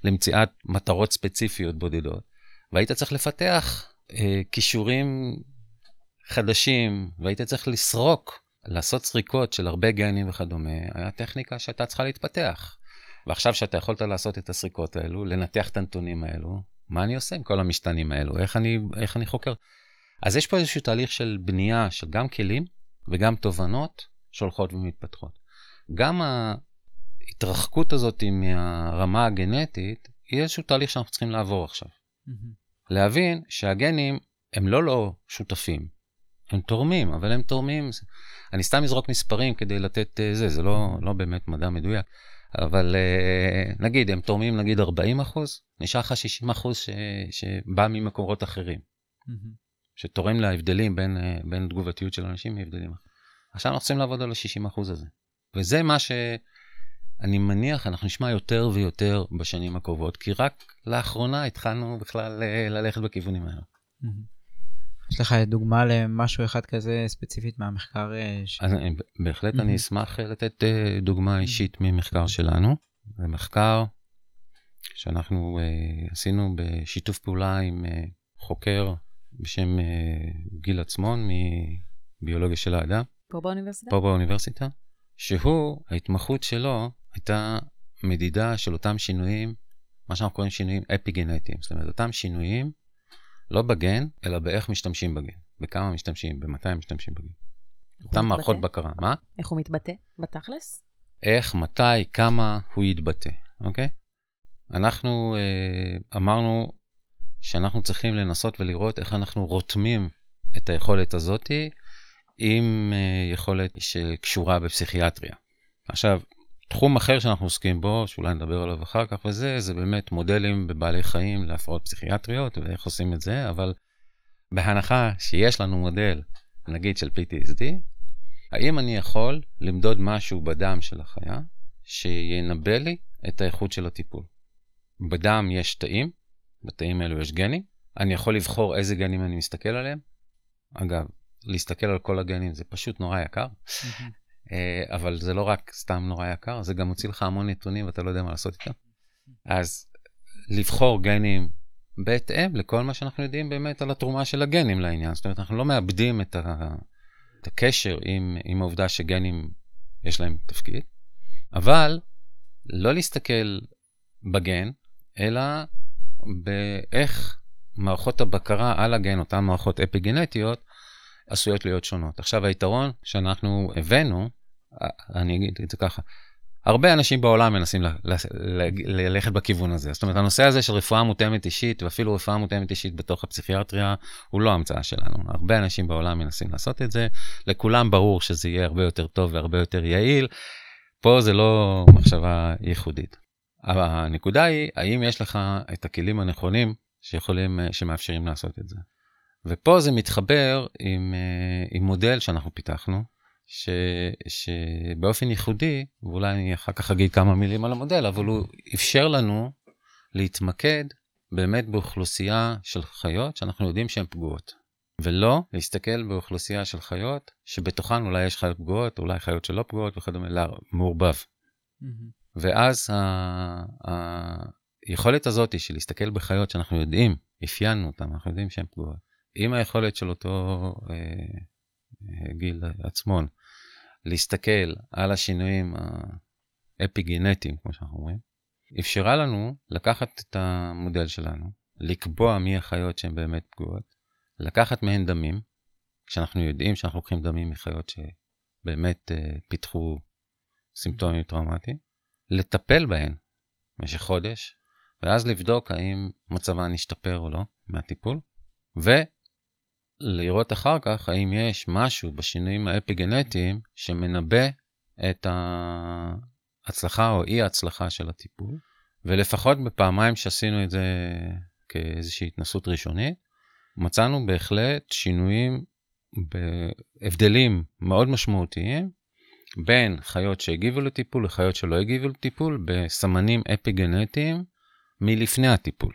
למציאת מטרות ספציפיות בודדות. והיית צריך לפתח כישורים חדשים, והיית צריך לסרוק, לעשות סריקות של הרבה גנים וכדומה, היה טכניקה שאתה צריכה להתפתח. ועכשיו שאתה יכולת לעשות את הסריקות האלו, לנתח את הנתונים האלו, מה אני עושה עם כל המשתנים האלו? איך אני חוקר? אז יש פה איזשהו תהליך של בנייה, של גם כלים וגם תובנות שהולכות ומתפתחות. גם ההתרחקות הזאת מהרמה הגנטית, היא איזשהו תהליך שאנחנו צריכים לעבור עכשיו. להבין שהגנים הם לא שותפים. הם תורמים, אבל הם תורמים. אני סתם אזרוק מספרים כדי לתת זה, זה לא באמת מדע מדויק. אבל נגיד, הם תורמים נגיד 40%, נשאר לך 60% שבא ממקורות אחרים. שתורם להבדלים בין תגובתיות של אנשים מהבדלים. עכשיו אנחנו רוצים לעבוד על ה-60% הזה. וזה מה שאני מניח, אנחנו נשמע יותר ויותר בשנים הקרובות, כי רק לאחרונה התחלנו בכלל ללכת בכיוונים האלה. יש לך דוגמה למשהו אחד כזה ספציפית מהמחקר? אז בהחלט אני אשמח לתת דוגמה אישית ממחקר שלנו. זה מחקר שאנחנו עשינו בשיתוף פעולה עם חוקר בשם גיל עצמון מביולוגיה של האדם. פה באוניברסיטה? פה באוניברסיטה. שהוא, ההתמחות שלו הייתה מדידה של אותם שינויים, מה שאנחנו קוראים שינויים אפיגנטיים. זאת אומרת, אותם שינויים לא בגן, אלא באיך משתמשים בגן. בכמה משתמשים, במתי משתמשים בגן. אותם מערכות בקרה. מה? איך הוא מתבטא? בתכלס? איך, מתי, כמה הוא יתבטא. אוקיי? אנחנו אמרנו שאנחנו צריכים לנסות ולראות איך אנחנו רותמים את היכולת הזאת עם יכולת שקשורה בפסיכיאטריה. עכשיו, תחום אחר שאנחנו עוסקים בו, שאולי נדבר עליו אחר כך וזה, זה באמת מודלים בבעלי חיים להפרעות פסיכיאטריות, ואיך עושים את זה, אבל בהנחה שיש לנו מודל, נגיד של PTSD, האם אני יכול למדוד משהו בדם של החיה, שינבא לי את האיכות של הטיפול? בדם יש תאים, בתאים האלו יש גנים, אני יכול לבחור איזה גנים אני מסתכל עליהם. אגב, להסתכל על כל הגנים זה פשוט נורא יקר. אבל זה לא רק סתם נורא יקר, זה גם מוציא לך המון נתונים, ואתה לא יודע מה לעשות איתם. אז לבחור גנים בהתאם לכל מה שאנחנו יודעים באמת על התרומה של הגנים לעניין. זאת אומרת, אנחנו לא מאבדים את הקשר עם העובדה שגנים יש להם תפקיד, אבל לא להסתכל בגן, אלא באיך מערכות הבקרה על הגן, אותן מערכות אפיגנטיות, עשויות להיות שונות. עכשיו, היתרון שאנחנו הבאנו, אני אגיד את זה ככה, הרבה אנשים בעולם מנסים ללכת בכיוון הזה. זאת אומרת, הנושא הזה של רפואה מותאמת אישית, ואפילו רפואה מותאמת אישית בתוך הפסיכיאטריה, הוא לא המצאה שלנו. הרבה אנשים בעולם מנסים לעשות את זה. לכולם ברור שזה יהיה הרבה יותר טוב והרבה יותר יעיל. פה זה לא מחשבה ייחודית. אבל הנקודה היא, האם יש לך את הכלים הנכונים שמאפשרים לעשות את זה? ופה זה מתחבר עם מודל שאנחנו פיתחנו, שבאופן ייחודי, ואולי אני אחר כך אגיד כמה מילים על המודל, אבל הוא אפשר לנו להתמקד באמת באוכלוסייה של חיות שאנחנו יודעים שהן פגועות, ולא להסתכל באוכלוסייה של חיות שבתוכן אולי יש חיות פגועות, אולי חיות שלא פגועות וכדומה, אלא מעורבב. ואז היכולת הזאת של להסתכל בחיות שאנחנו יודעים, אפיינו אותם, אנחנו יודעים שהן פגועות, עם היכולת של אותו גיל עצמון, להסתכל על השינויים האפיגנטיים, כמו שאנחנו אומרים, אפשרה לנו לקחת את המודל שלנו, לקבוע מי החיות שהן באמת פגועות, לקחת מהן דמים, כשאנחנו יודעים שאנחנו לוקחים דמים מחיות שבאמת פיתחו סימפטומים טראומטיים, לטפל בהן במשך חודש, ואז לבדוק האם מצבה נשתפר או לא מהטיפול, ולראות אחר כך האם יש משהו בשינויים האפיגנטיים שמנבא את ההצלחה או אי ההצלחה של הטיפול, ולפחות בפעמיים שעשינו את זה כאיזושהי התנסות ראשונית, מצאנו בהחלט שינויים בהבדלים מאוד משמעותיים, בין חיות שהגיבו לטיפול לחיות שלא הגיבו לטיפול, בסמנים אפיגנטיים מלפני הטיפול.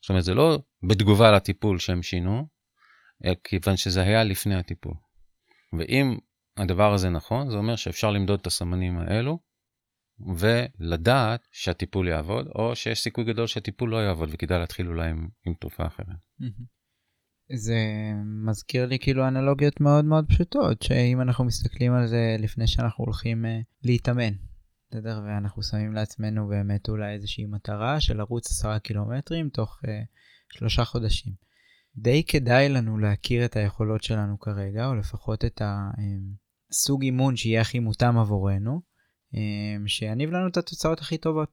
זאת אומרת, זה לא בתגובה לטיפול שהם שינו, כיוון שזה היה לפני הטיפול. ואם הדבר הזה נכון, זה אומר שאפשר למדוד את הסמנים האלו, ולדעת שהטיפול יעבוד, או שיש סיכוי גדול שהטיפול לא יעבוד, וכדאי להתחיל אולי עם תרופה אחרת. זה מזכיר לי כאילו אנלוגיות מאוד מאוד פשוטות, שאם אנחנו מסתכלים על זה לפני שאנחנו הולכים להתאמן, בסדר? ואנחנו שמים לעצמנו באמת אולי איזושהי מטרה של ערוץ 10 קילומטרים תוך 3 חודשים. די כדאי לנו להכיר את היכולות שלנו כרגע, או לפחות את הסוג אימון שיהיה הכי מותאם עבורנו, שיניב לנו את התוצאות הכי טובות.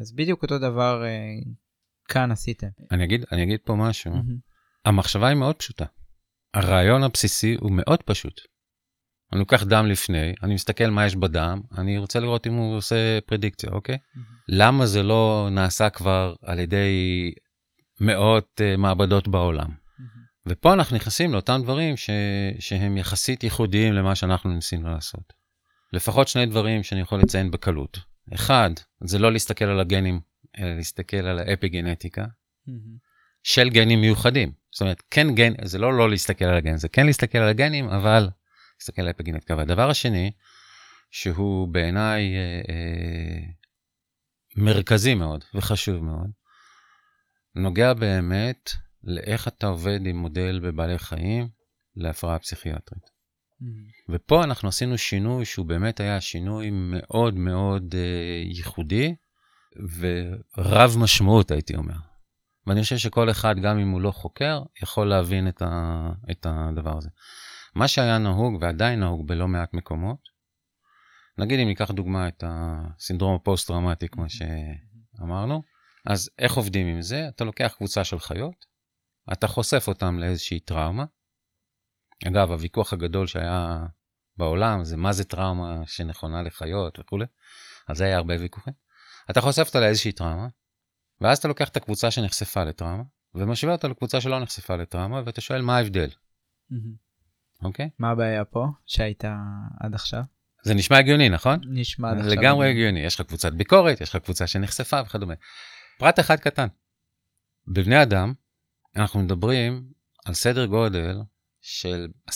אז בדיוק אותו דבר כאן עשיתם. אני אגיד פה משהו. המחשבה היא מאוד פשוטה. הרעיון הבסיסי הוא מאוד פשוט. אני לוקח דם לפני, אני מסתכל מה יש בדם, אני רוצה לראות אם הוא עושה פרדיקציה, אוקיי? למה זה לא נעשה כבר על ידי מאות מעבדות בעולם? ופה אנחנו נכנסים לאותם דברים שהם יחסית ייחודיים למה שאנחנו ניסינו לעשות. לפחות שני דברים שאני יכול לציין בקלות. אחד, זה לא להסתכל על הגנים, אלא להסתכל על האפיגנטיקה של גנים מיוחדים. זאת אומרת, כן גן, זה לא להסתכל על הגן, זה כן להסתכל על הגנים, אבל להסתכל על האפיגנטיקה. והדבר השני, שהוא בעיניי מרכזי מאוד וחשוב מאוד, נוגע באמת לאיך אתה עובד עם מודל בבעלי חיים להפרעה פסיכיאטרית. ופה אנחנו עשינו שינוי שהוא באמת היה שינוי מאוד מאוד ייחודי, ורב משמעות הייתי אומר. ואני חושב שכל אחד, גם אם הוא לא חוקר, יכול להבין את הדבר הזה. מה שהיה נהוג ועדיין נהוג בלא מעט מקומות, נגיד אם ניקח דוגמה את הסינדרום הפוסט-טראומטי כמו שאמרנו, אז איך עובדים עם זה? אתה לוקח קבוצה של חיות, אתה חושף אותם לאיזושהי טראומה. אגב, הוויכוח הגדול שהיה בעולם זה מה זה טראומה שנכונה לחיות וכו'. אז זה היה הרבה ויכוחים. אתה חושף אותה לאיזושהי טראומה, ואז אתה לוקח את הקבוצה שנחשפה לטראומה, ומשווה אותה לקבוצה שלא נחשפה לטראומה, ואתה שואל מה ההבדל. אוקיי? מה הבעיה פה שהייתה עד עכשיו? זה נשמע הגיוני, נכון? נשמע עד עכשיו. לגמרי הגיוני. יש לך קבוצת ביקורת, יש לך קבוצה שנחשפה וכדומה. פרט אחד קטן. בבני אדם, אנחנו מדברים על סדר גודל של 10%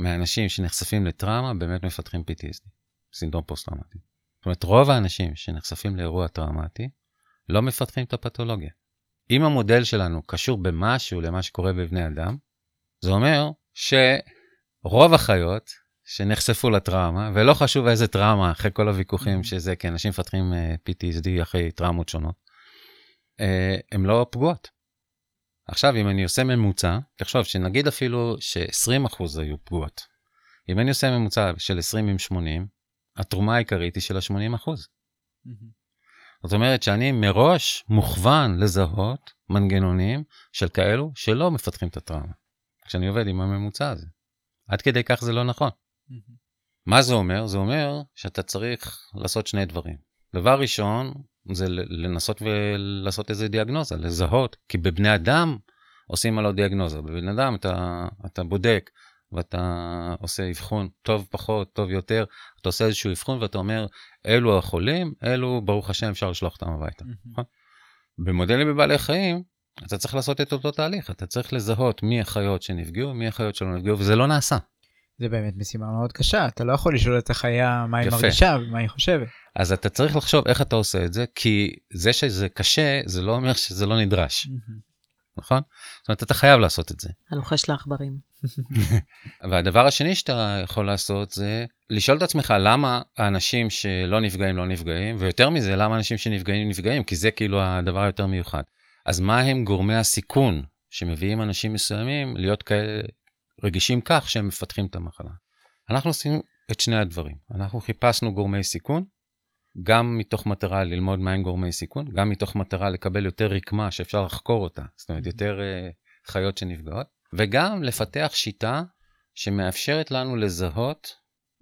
מהאנשים שנחשפים לטראומה באמת מפתחים PTSD, סינדרום פוסט-טראומטי. זאת אומרת, רוב האנשים שנחשפים לאירוע טראומטי לא מפתחים את הפתולוגיה. אם המודל שלנו קשור במשהו למה שקורה בבני אדם, זה אומר שרוב החיות שנחשפו לטראומה, ולא חשוב איזה טראומה אחרי כל הוויכוחים שזה, כי אנשים מפתחים PTSD אחרי טראומות שונות, הם לא פגועות. עכשיו, אם אני עושה ממוצע, תחשוב שנגיד אפילו ש-20% היו פגועות. אם אני עושה ממוצע של 20 עם 80, התרומה העיקרית היא של ה-80%. זאת אומרת שאני מראש מוכוון לזהות מנגנונים של כאלו שלא מפתחים את הטראומה. כשאני עובד עם הממוצע הזה. עד כדי כך זה לא נכון. מה זה אומר? זה אומר שאתה צריך לעשות שני דברים. דבר ראשון, זה לנסות ולעשות איזה דיאגנוזה, לזהות, כי בבני אדם עושים עליו דיאגנוזה, בבני אדם אתה בודק, ואתה עושה אבחון טוב פחות, טוב יותר, אתה עושה איזשהו אבחון ואתה אומר, אלו החולים, אלו ברוך השם אפשר לשלוח אותם הביתה. במודלים בבעלי חיים, אתה צריך לעשות את אותו תהליך, אתה צריך לזהות מי החיות שנפגעו, מי החיות שלא נפגעו, וזה לא נעשה. זה באמת משימה מאוד קשה, אתה לא יכול לשאול את החיה מה היא מרגישה ומה היא חושבת. אז אתה צריך לחשוב איך אתה עושה את זה, כי זה שזה קשה, זה לא אומר שזה לא נדרש. נכון? זאת אומרת, אתה חייב לעשות את זה. הלוחש לעכברים. והדבר השני שאתה יכול לעשות זה, לשאול את עצמך למה האנשים שלא נפגעים לא נפגעים, ויותר מזה, למה האנשים שנפגעים נפגעים, כי זה כאילו הדבר היותר מיוחד. אז מה הם גורמי הסיכון שמביאים אנשים מסוימים להיות כאלה, רגישים כך שהם מפתחים את המחלה. אנחנו עושים את שני הדברים. אנחנו חיפשנו גורמי סיכון, גם מתוך מטרה ללמוד מהם גורמי סיכון, גם מתוך מטרה לקבל יותר רקמה שאפשר לחקור אותה, זאת אומרת יותר חיות שנפגעות, וגם לפתח שיטה שמאפשרת לנו לזהות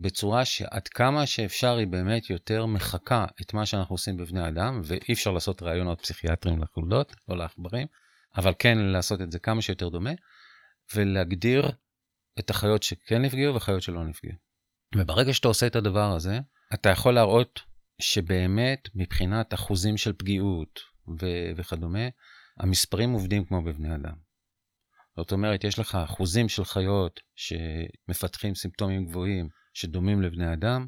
בצורה שעד כמה שאפשר היא באמת יותר מחקה את מה שאנחנו עושים בבני אדם, ואי אפשר לעשות רעיונות פסיכיאטרים לחולדות או לעכברים, אבל כן לעשות את זה כמה שיותר דומה, ולהגדיר את החיות שכן נפגעו וחיות שלא נפגעו. וברגע שאתה עושה את הדבר הזה, אתה יכול להראות שבאמת מבחינת אחוזים של פגיעות וכדומה, המספרים עובדים כמו בבני אדם. זאת אומרת, יש לך אחוזים של חיות שמפתחים סימפטומים גבוהים שדומים לבני אדם.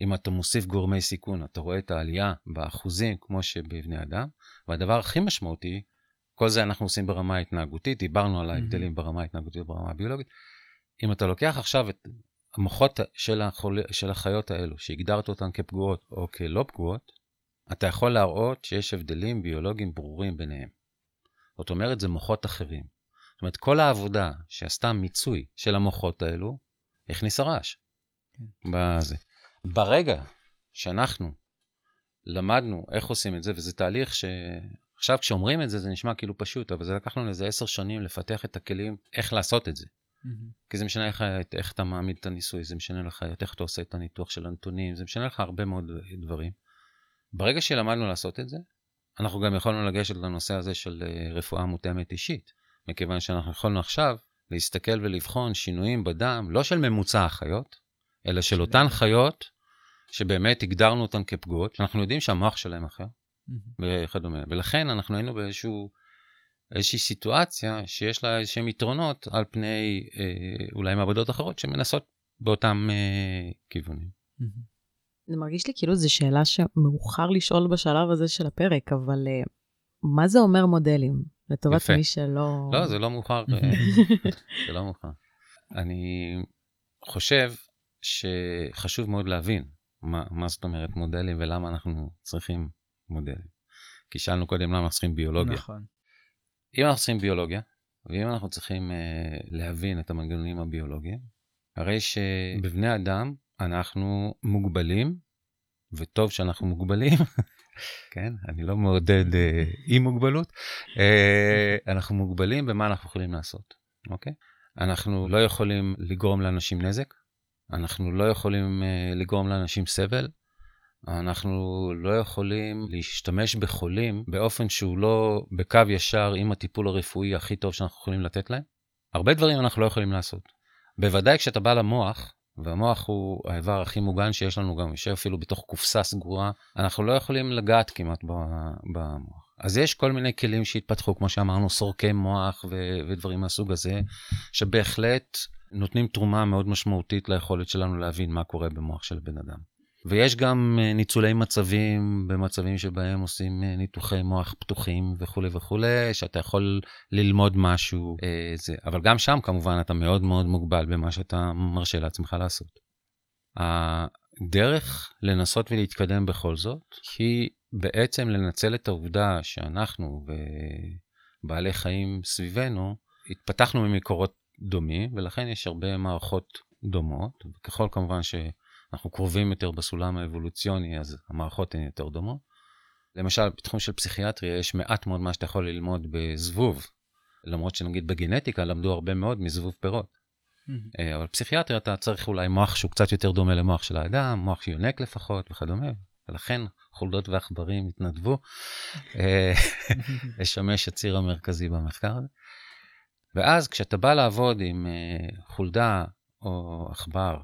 אם אתה מוסיף גורמי סיכון, אתה רואה את העלייה באחוזים כמו שבבני אדם. והדבר הכי משמעותי, כל זה אנחנו עושים ברמה התנהגותית, דיברנו על ההבדלים ברמה התנהגותית וברמה הביולוגית. אם אתה לוקח עכשיו את המוחות של החיות האלו, שהגדרת אותן כפגועות או כלא פגועות, אתה יכול להראות שיש הבדלים ביולוגיים ברורים ביניהם. זאת אומרת, זה מוחות אחרים. זאת אומרת, כל העבודה שעשתה מיצוי של המוחות האלו, הכניסה רעש. ברגע שאנחנו למדנו איך עושים את זה, וזה תהליך שעכשיו כשאומרים את זה, זה נשמע כאילו פשוט, אבל זה לקח לנו איזה 10 שנים לפתח את הכלים, איך לעשות את זה. כי זה משנה איך אתה מעמיד את הניסוי, זה משנה לך איך אתה עושה את הניתוח של הנתונים, זה משנה לך הרבה מאוד דברים. ברגע שלמדנו לעשות את זה, אנחנו גם יכולנו לגשת לנושא הזה של רפואה מותאמת אישית, מכיוון שאנחנו יכולנו עכשיו להסתכל ולבחון שינויים בדם, לא של ממוצע החיות, אלא של אותן חיות שבאמת הגדרנו אותן כפגועות, שאנחנו יודעים שהמוח שלהם אחר, וכדומה. ולכן אנחנו היינו באיזושהי סיטואציה שיש לה איזשהם יתרונות על פני אולי מעבדות אחרות שמנסות באותם כיוונים. זה מרגיש לי כאילו זו שאלה שמאוחר לשאול בשלב הזה של הפרק, אבל מה זה אומר מודלים? לטובת מי שלא... לא, זה לא מאוחר. זה לא מאוחר. אני חושב שחשוב מאוד להבין מה זאת אומרת מודלים ולמה אנחנו צריכים מודלים. כי שאלנו קודם למה אנחנו צריכים ביולוגיה. נכון. אם אנחנו צריכים ביולוגיה, ואם אנחנו צריכים להבין את המנגנונים הביולוגיים, הרי שבבני אדם אנחנו מוגבלים, וטוב שאנחנו מוגבלים, כן, אני לא מעודד עם מוגבלות, אנחנו מוגבלים במה אנחנו יכולים לעשות, אוקיי? אנחנו לא יכולים לגרום לאנשים נזק, אנחנו לא יכולים לגרום לאנשים סבל, אנחנו לא יכולים להשתמש בחולים באופן שהוא לא בקו ישר עם הטיפול הרפואי הכי טוב שאנחנו יכולים לתת להם. הרבה דברים אנחנו לא יכולים לעשות. בוודאי כשאתה בא למוח, והמוח הוא האיבר הכי מוגן שיש לנו גם, שאפילו בתוך קופסה סגורה, אנחנו לא יכולים לגעת כמעט במוח. אז יש כל מיני כלים שהתפתחו, כמו שאמרנו, סורקי מוח ודברים מהסוג הזה, שבהחלט נותנים תרומה מאוד משמעותית ליכולת שלנו להבין מה קורה במוח של בן אדם. ויש גם ניצולי מצבים, במצבים שבהם עושים ניתוחי מוח פתוחים וכו' וכו', שאתה יכול ללמוד משהו, אבל גם שם כמובן אתה מאוד מאוד מוגבל במה שאתה מרשה לעצמך לעשות. הדרך לנסות ולהתקדם בכל זאת, היא בעצם לנצל את העובדה שאנחנו ובעלי חיים סביבנו, התפתחנו ממקורות דומים, ולכן יש הרבה מערכות דומות, וככל כמובן ש... אנחנו קרובים יותר בסולם האבולוציוני, אז המערכות הן יותר דומות. למשל, בתחום של פסיכיאטריה, יש מעט מאוד מה שאתה יכול ללמוד בזבוב, למרות שנגיד בגנטיקה למדו הרבה מאוד מזבוב פירות. אבל פסיכיאטריה, אתה צריך אולי מוח שהוא קצת יותר דומה למוח של האדם, מוח שיונק לפחות וכדומה, ולכן חולדות ועכברים התנדבו, לשמש הציר המרכזי במחקר הזה. ואז כשאתה בא לעבוד עם חולדה או עכבר,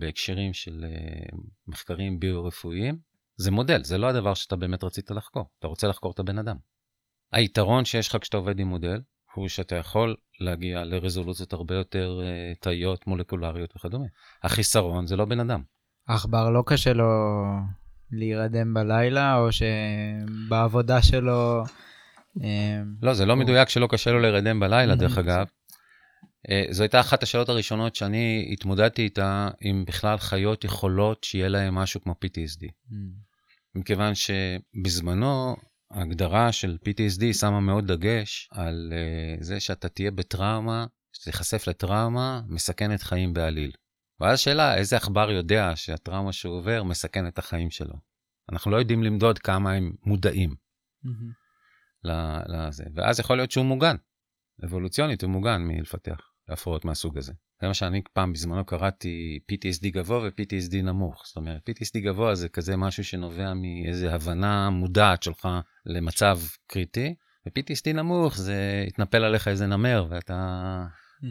בהקשרים של מחקרים ביו-רפואיים, זה מודל, זה לא הדבר שאתה באמת רצית לחקור, אתה רוצה לחקור את הבן אדם. היתרון שיש לך כשאתה עובד עם מודל, הוא שאתה יכול להגיע לרזולוציות הרבה יותר תאיות, מולקולריות וכדומה. החיסרון זה לא בן אדם. עכבר לא קשה לו להירדם בלילה, או שבעבודה שלו... לא, זה לא מדויק שלא קשה לו להירדם בלילה, דרך אגב. זו הייתה אחת השאלות הראשונות שאני התמודדתי איתה, עם בכלל חיות יכולות שיהיה להם משהו כמו PTSD. מכיוון שבזמנו, ההגדרה של PTSD שמה מאוד דגש על זה שאתה תהיה בטראומה, שתיחשף לטראומה, מסכנת חיים בעליל. ואז השאלה, איזה עכבר יודע שהטראומה שהוא עובר מסכן את החיים שלו? אנחנו לא יודעים למדוד כמה הם מודעים לזה. ואז יכול להיות שהוא מוגן. אבולוציונית הוא מוגן מלפתח להפרעות מהסוג הזה. זה מה שאני פעם בזמנו קראתי PTSD גבוה ו-PTSD נמוך. זאת אומרת, PTSD גבוה זה כזה משהו שנובע מאיזו הבנה מודעת שלך למצב קריטי, ו-PTSD נמוך זה התנפל עליך איזה נמר,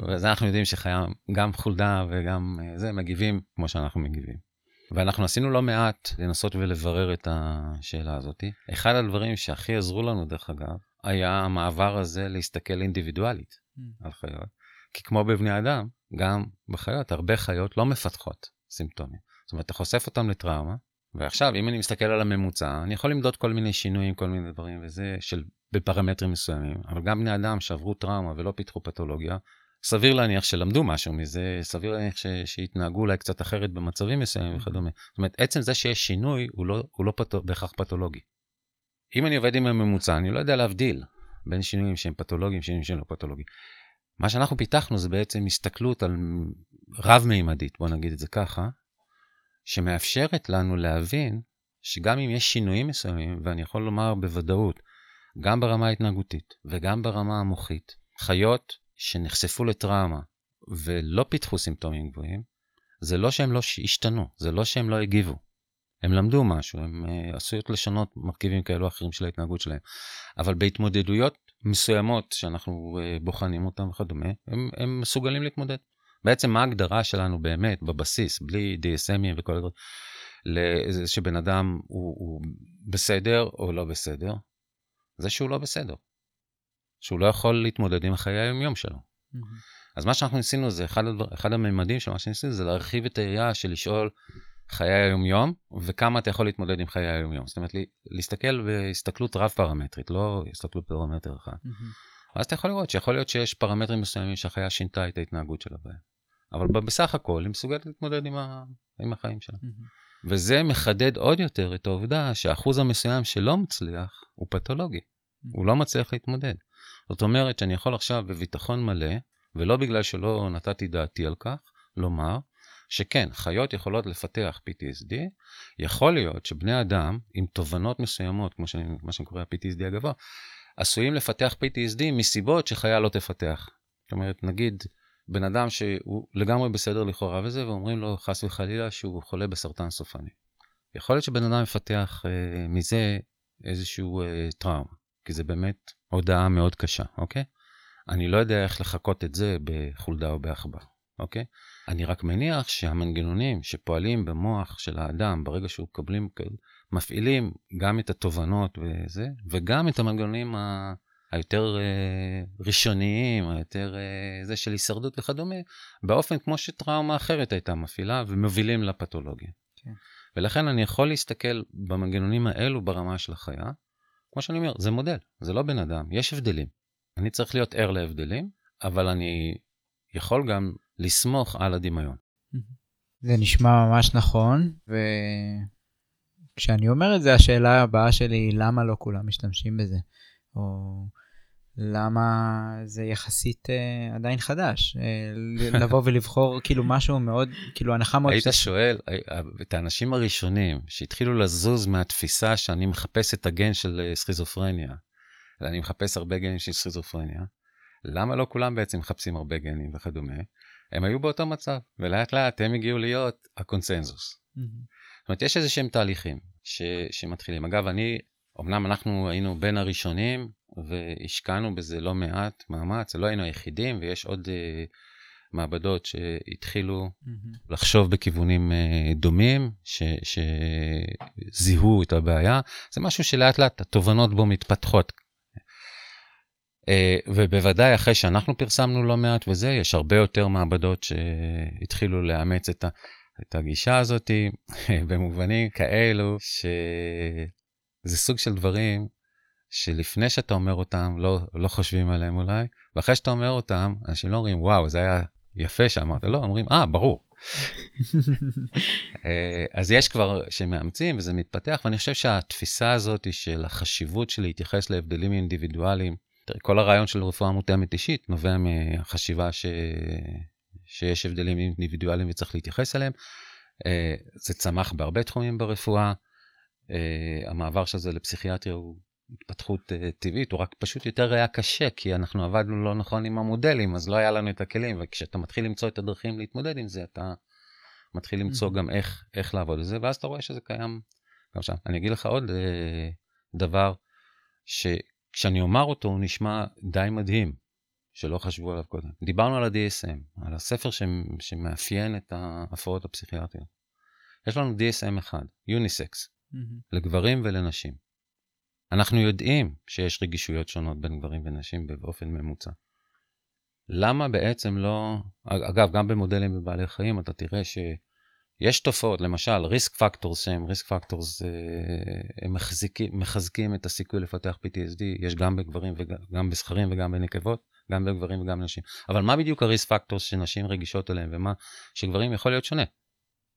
ואז אנחנו יודעים שחיים גם חולדה וגם זה מגיבים כמו שאנחנו מגיבים. ואנחנו עשינו לא מעט לנסות ולברר את השאלה הזאת. אחד הדברים שהכי עזרו לנו דרך אגב, היה המעבר הזה להסתכל אינדיבידואלית על חיות. כי כמו בבני אדם, גם בחיות, הרבה חיות לא מפתחות סימפטומים. זאת אומרת, אתה חושף אותם לטראומה, ועכשיו, אם אני מסתכל על הממוצע, אני יכול למדוד כל מיני שינויים, כל מיני דברים, וזה בפרמטרים מסוימים. אבל גם בני אדם שעברו טראומה ולא פיתחו פתולוגיה, סביר להניח שלמדו משהו מזה, סביר להניח שהתנהגו אולי קצת אחרת במצבים מסוימים וכדומה. זאת אומרת, עצם זה שיש שינוי, הוא לא בהכרח פתולוגי. אם אני עובד עם הממוצע, אני לא יודע להבדיל בין שינויים שהם פתולוגיים, שינויים שהם לא פתולוגיים. מה שאנחנו פיתחנו זה בעצם הסתכלות על רב-מימדית, בוא נגיד את זה ככה, שמאפשרת לנו להבין שגם אם יש שינויים מסוימים, ואני יכול לומר בוודאות, גם ברמה ההתנהגותית וגם ברמה המוחית, חיות שנחשפו לטראומה ולא פיתחו סימפטומים גבוהים, זה לא שהם לא השתנו, זה לא שהם לא הגיבו. הם למדו משהו, הם עשויות לשנות מרכיבים כאלו אחרים של ההתנהגות שלהם. אבל בהתמודדויות מסוימות שאנחנו בוחנים אותם וכדומה, הם מסוגלים להתמודד. בעצם מה ההגדרה שלנו באמת בבסיס, בלי DSMים וכל הדבר, שבן אדם הוא בסדר או לא בסדר, זה שהוא לא בסדר. שהוא לא יכול להתמודד עם חיי היום-יום שלו. אז מה שאנחנו ניסינו, זה אחד הממדים של מה שניסינו, זה להרחיב את העירייה של לשאול חיי היום-יום, וכמה אתה יכול להתמודד עם חיי היום-יום. זאת אומרת, להסתכל בהסתכלות רב-פרמטרית, לא הסתכלות פרמטר אחד. אז אתה יכול לראות שיכול להיות שיש פרמטרים מסוימים שהחיה שינתה את ההתנהגות שלה בהם. אבל בסך הכל, היא מסוגלת להתמודד עם החיים שלה. וזה מחדד עוד יותר את העובדה שהאחוז המסוים שלא מצליח הוא פתולוגי. הוא לא מצליח להתמודד. זאת אומרת שאני יכול עכשיו בביטחון מלא, ולא בגלל שלא נתתי דעתי על כך, לומר שכן, חיות יכולות לפתח PTSD, יכול להיות שבני אדם עם תובנות מסוימות, כמו שאני קורא PTSD הגבוה, עשויים לפתח PTSD מסיבות שחיה לא תפתח. זאת אומרת, נגיד, בן אדם שהוא לגמרי בסדר לכאורה וזה, ואומרים לו חס וחלילה שהוא חולה בסרטן סופני. יכול להיות שבן אדם יפתח מזה איזשהו טראומה, כי זה באמת הודעה מאוד קשה, אוקיי? אני לא יודע איך לחכות את זה בחולדה או באחבר, אוקיי? אני רק מניח שהמנגנונים שפועלים במוח של האדם, ברגע שהוא קבלים, מפעילים גם את התובנות וזה, וגם את המנגנונים היותר ראשוניים, היותר זה של הישרדות וכדומה, באופן כמו שטראומה אחרת הייתה מפעילה, ומובילים לפתולוגיה. כן. ולכן אני יכול להסתכל במנגנונים האלו ברמה של החיה, כמו שאני אומר, זה מודל, זה לא בן אדם, יש הבדלים. אני צריך להיות ער להבדלים, אבל אני יכול גם לסמוך על הדמיון. זה נשמע ממש נכון, וכשאני אומר את זה, השאלה הבאה שלי היא למה לא כולם משתמשים בזה, או למה זה יחסית עדיין חדש, לבוא ולבחור כאילו משהו מאוד, כאילו הנחה מאוד... היית שואל, את האנשים הראשונים שהתחילו לזוז מהתפיסה שאני מחפש את הגן של סכיזופרניה, אני מחפש הרבה גנים של סכיזופרניה, למה לא כולם בעצם מחפשים הרבה גנים וכדומה? הם היו באותו מצב, ולאט לאט הם הגיעו להיות הקונסנזוס. זאת אומרת, יש איזה שהם תהליכים שמתחילים. אגב, אמנם אנחנו היינו בין הראשונים, והשקענו בזה לא מעט מאמץ, לא היינו היחידים, ויש עוד מעבדות שהתחילו לחשוב בכיוונים דומים, שזיהו את הבעיה. זה משהו שלאט לאט התובנות בו מתפתחות. ובוודאי אחרי שאנחנו פרסמנו לא מעט וזה, יש הרבה יותר מעבדות שהתחילו לאמץ את הגישה הזאת, במובנים כאלו שזה סוג של דברים שלפני שאתה אומר אותם, לא חושבים עליהם אולי, ואחרי שאתה אומר אותם, אנשים לא אומרים, וואו, זה היה יפה שאמרת, לא, אומרים, ברור. אז יש כבר שמאמצים וזה מתפתח, ואני חושב שהתפיסה הזאת של החשיבות של להתייחס להבדלים אינדיבידואליים, כל הרעיון של רפואה מותאמת אישית נובע מהחשיבה שיש הבדלים אינדיבידואליים וצריך להתייחס אליהם. זה צמח בהרבה תחומים ברפואה. המעבר של זה לפסיכיאטריה הוא התפתחות טבעית, הוא רק פשוט יותר היה קשה, כי אנחנו עבדנו לא נכון עם המודלים, אז לא היה לנו את הכלים, וכשאתה מתחיל למצוא את הדרכים להתמודד עם זה, אתה מתחיל למצוא גם איך לעבוד על זה, ואז אתה רואה שזה קיים גם שם. אני אגיד לך עוד דבר כשאני אומר אותו, הוא נשמע די מדהים, שלא חשבו עליו קודם. דיברנו על ה-DSM, על הספר שמאפיין את ההפרעות הפסיכיאטריות. יש לנו DSM אחד, יוניסקס, לגברים ולנשים. אנחנו יודעים שיש רגישויות שונות בין גברים ונשים באופן ממוצע. למה בעצם לא... אגב, גם במודלים בבעלי חיים, אתה תראה שיש תופעות, למשל, ריסק פקטורס שהם, ריסק פקטורס הם מחזקים את הסיכוי לפתח PTSD, יש גם בגברים וגם בסחרים וגם בנקבות, גם בגברים וגם בנשים. אבל מה בדיוק הריסק פקטורס שנשים רגישות אליהם, ומה שגברים יכול להיות שונה?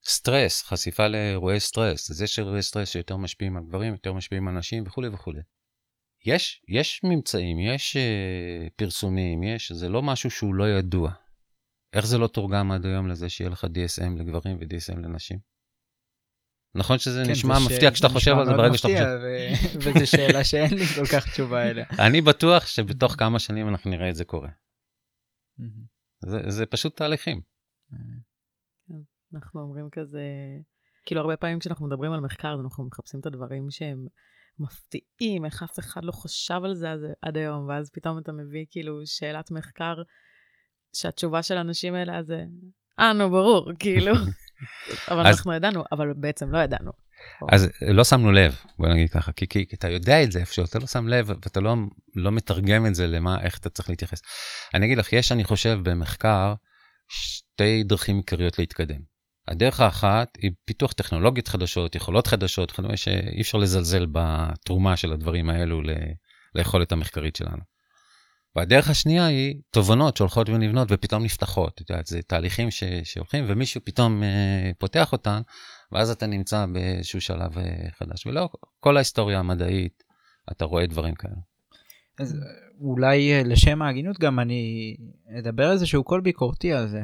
סטרס, חשיפה לאירועי סטרס, זה שאירועי סטרס שיותר משפיעים על גברים, יותר משפיעים על נשים וכולי וכולי. יש ממצאים, יש פרסומים, זה לא משהו שהוא לא ידוע. איך זה לא תורגם עד היום לזה שיהיה לך DSM לגברים ו-DSM לנשים? נכון שזה נשמע מפתיע כשאתה חושב על זה ברגע שאתה חושב. וזו שאלה שאין לי כל כך תשובה אליה. אני בטוח שבתוך כמה שנים אנחנו נראה את זה קורה. זה פשוט תהליכים. אנחנו אומרים כזה, כאילו הרבה פעמים כשאנחנו מדברים על מחקר, אנחנו מחפשים את הדברים שהם מפתיעים, איך אף אחד לא חושב על זה עד היום, ואז פתאום אתה מביא כאילו שאלת מחקר, שהתשובה של האנשים האלה זה, נו ברור, כאילו. אבל אנחנו ידענו, אבל בעצם לא ידענו. אז לא שמנו לב, בוא נגיד ככה, כי אתה יודע את זה איפשהו, אתה לא שם לב, ואתה לא מתרגם את זה למה, איך אתה צריך להתייחס. אני אגיד לך, יש, אני חושב, במחקר, שתי דרכים עיקריות להתקדם. הדרך האחת היא פיתוח טכנולוגיות חדשות, יכולות חדשות, כלומר שאי אפשר לזלזל בתרומה של הדברים האלו ליכולת המחקרית שלנו. והדרך השנייה היא תובנות שהולכות ונבנות ופתאום נפתחות. זה תהליכים שהולכים ומישהו פתאום פותח אותן, ואז אתה נמצא באיזשהו שלב חדש. ולא כל ההיסטוריה המדעית, אתה רואה דברים כאלה. אז אולי לשם ההגינות גם אני אדבר על זה שהוא כל ביקורתי על זה.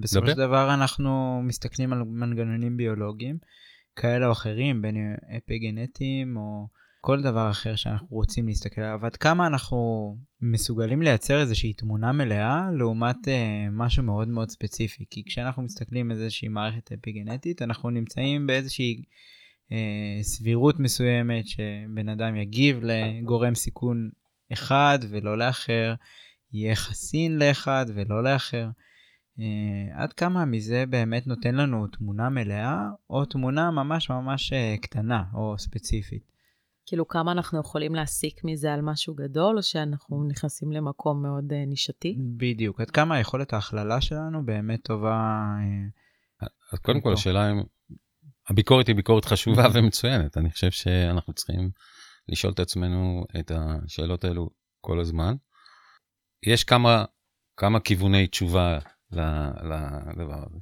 בסופו של דבר אנחנו מסתכלים על מנגנונים ביולוגיים, כאלה או אחרים, בין אפיגנטיים או כל דבר אחר שאנחנו רוצים להסתכל עליו, עד כמה אנחנו מסוגלים לייצר איזושהי תמונה מלאה, לעומת משהו מאוד מאוד ספציפי, כי כשאנחנו מסתכלים איזושהי מערכת אפיגנטית, אנחנו נמצאים באיזושהי סבירות מסוימת, שבן אדם יגיב לגורם סיכון אחד ולא לאחר, יהיה חסין לאחד ולא לאחר, עד כמה מזה באמת נותן לנו תמונה מלאה, או תמונה ממש ממש קטנה או ספציפית. כאילו כמה אנחנו יכולים להסיק מזה על משהו גדול, או שאנחנו נכנסים למקום מאוד נישתי? בדיוק. עד כמה היכולת ההכללה שלנו באמת טובה? אז קודם כל, השאלה אם הביקורת היא ביקורת חשובה ומצוינת. אני חושב שאנחנו צריכים לשאול את עצמנו את השאלות האלו כל הזמן. יש כמה כיווני תשובה לדבר הזה.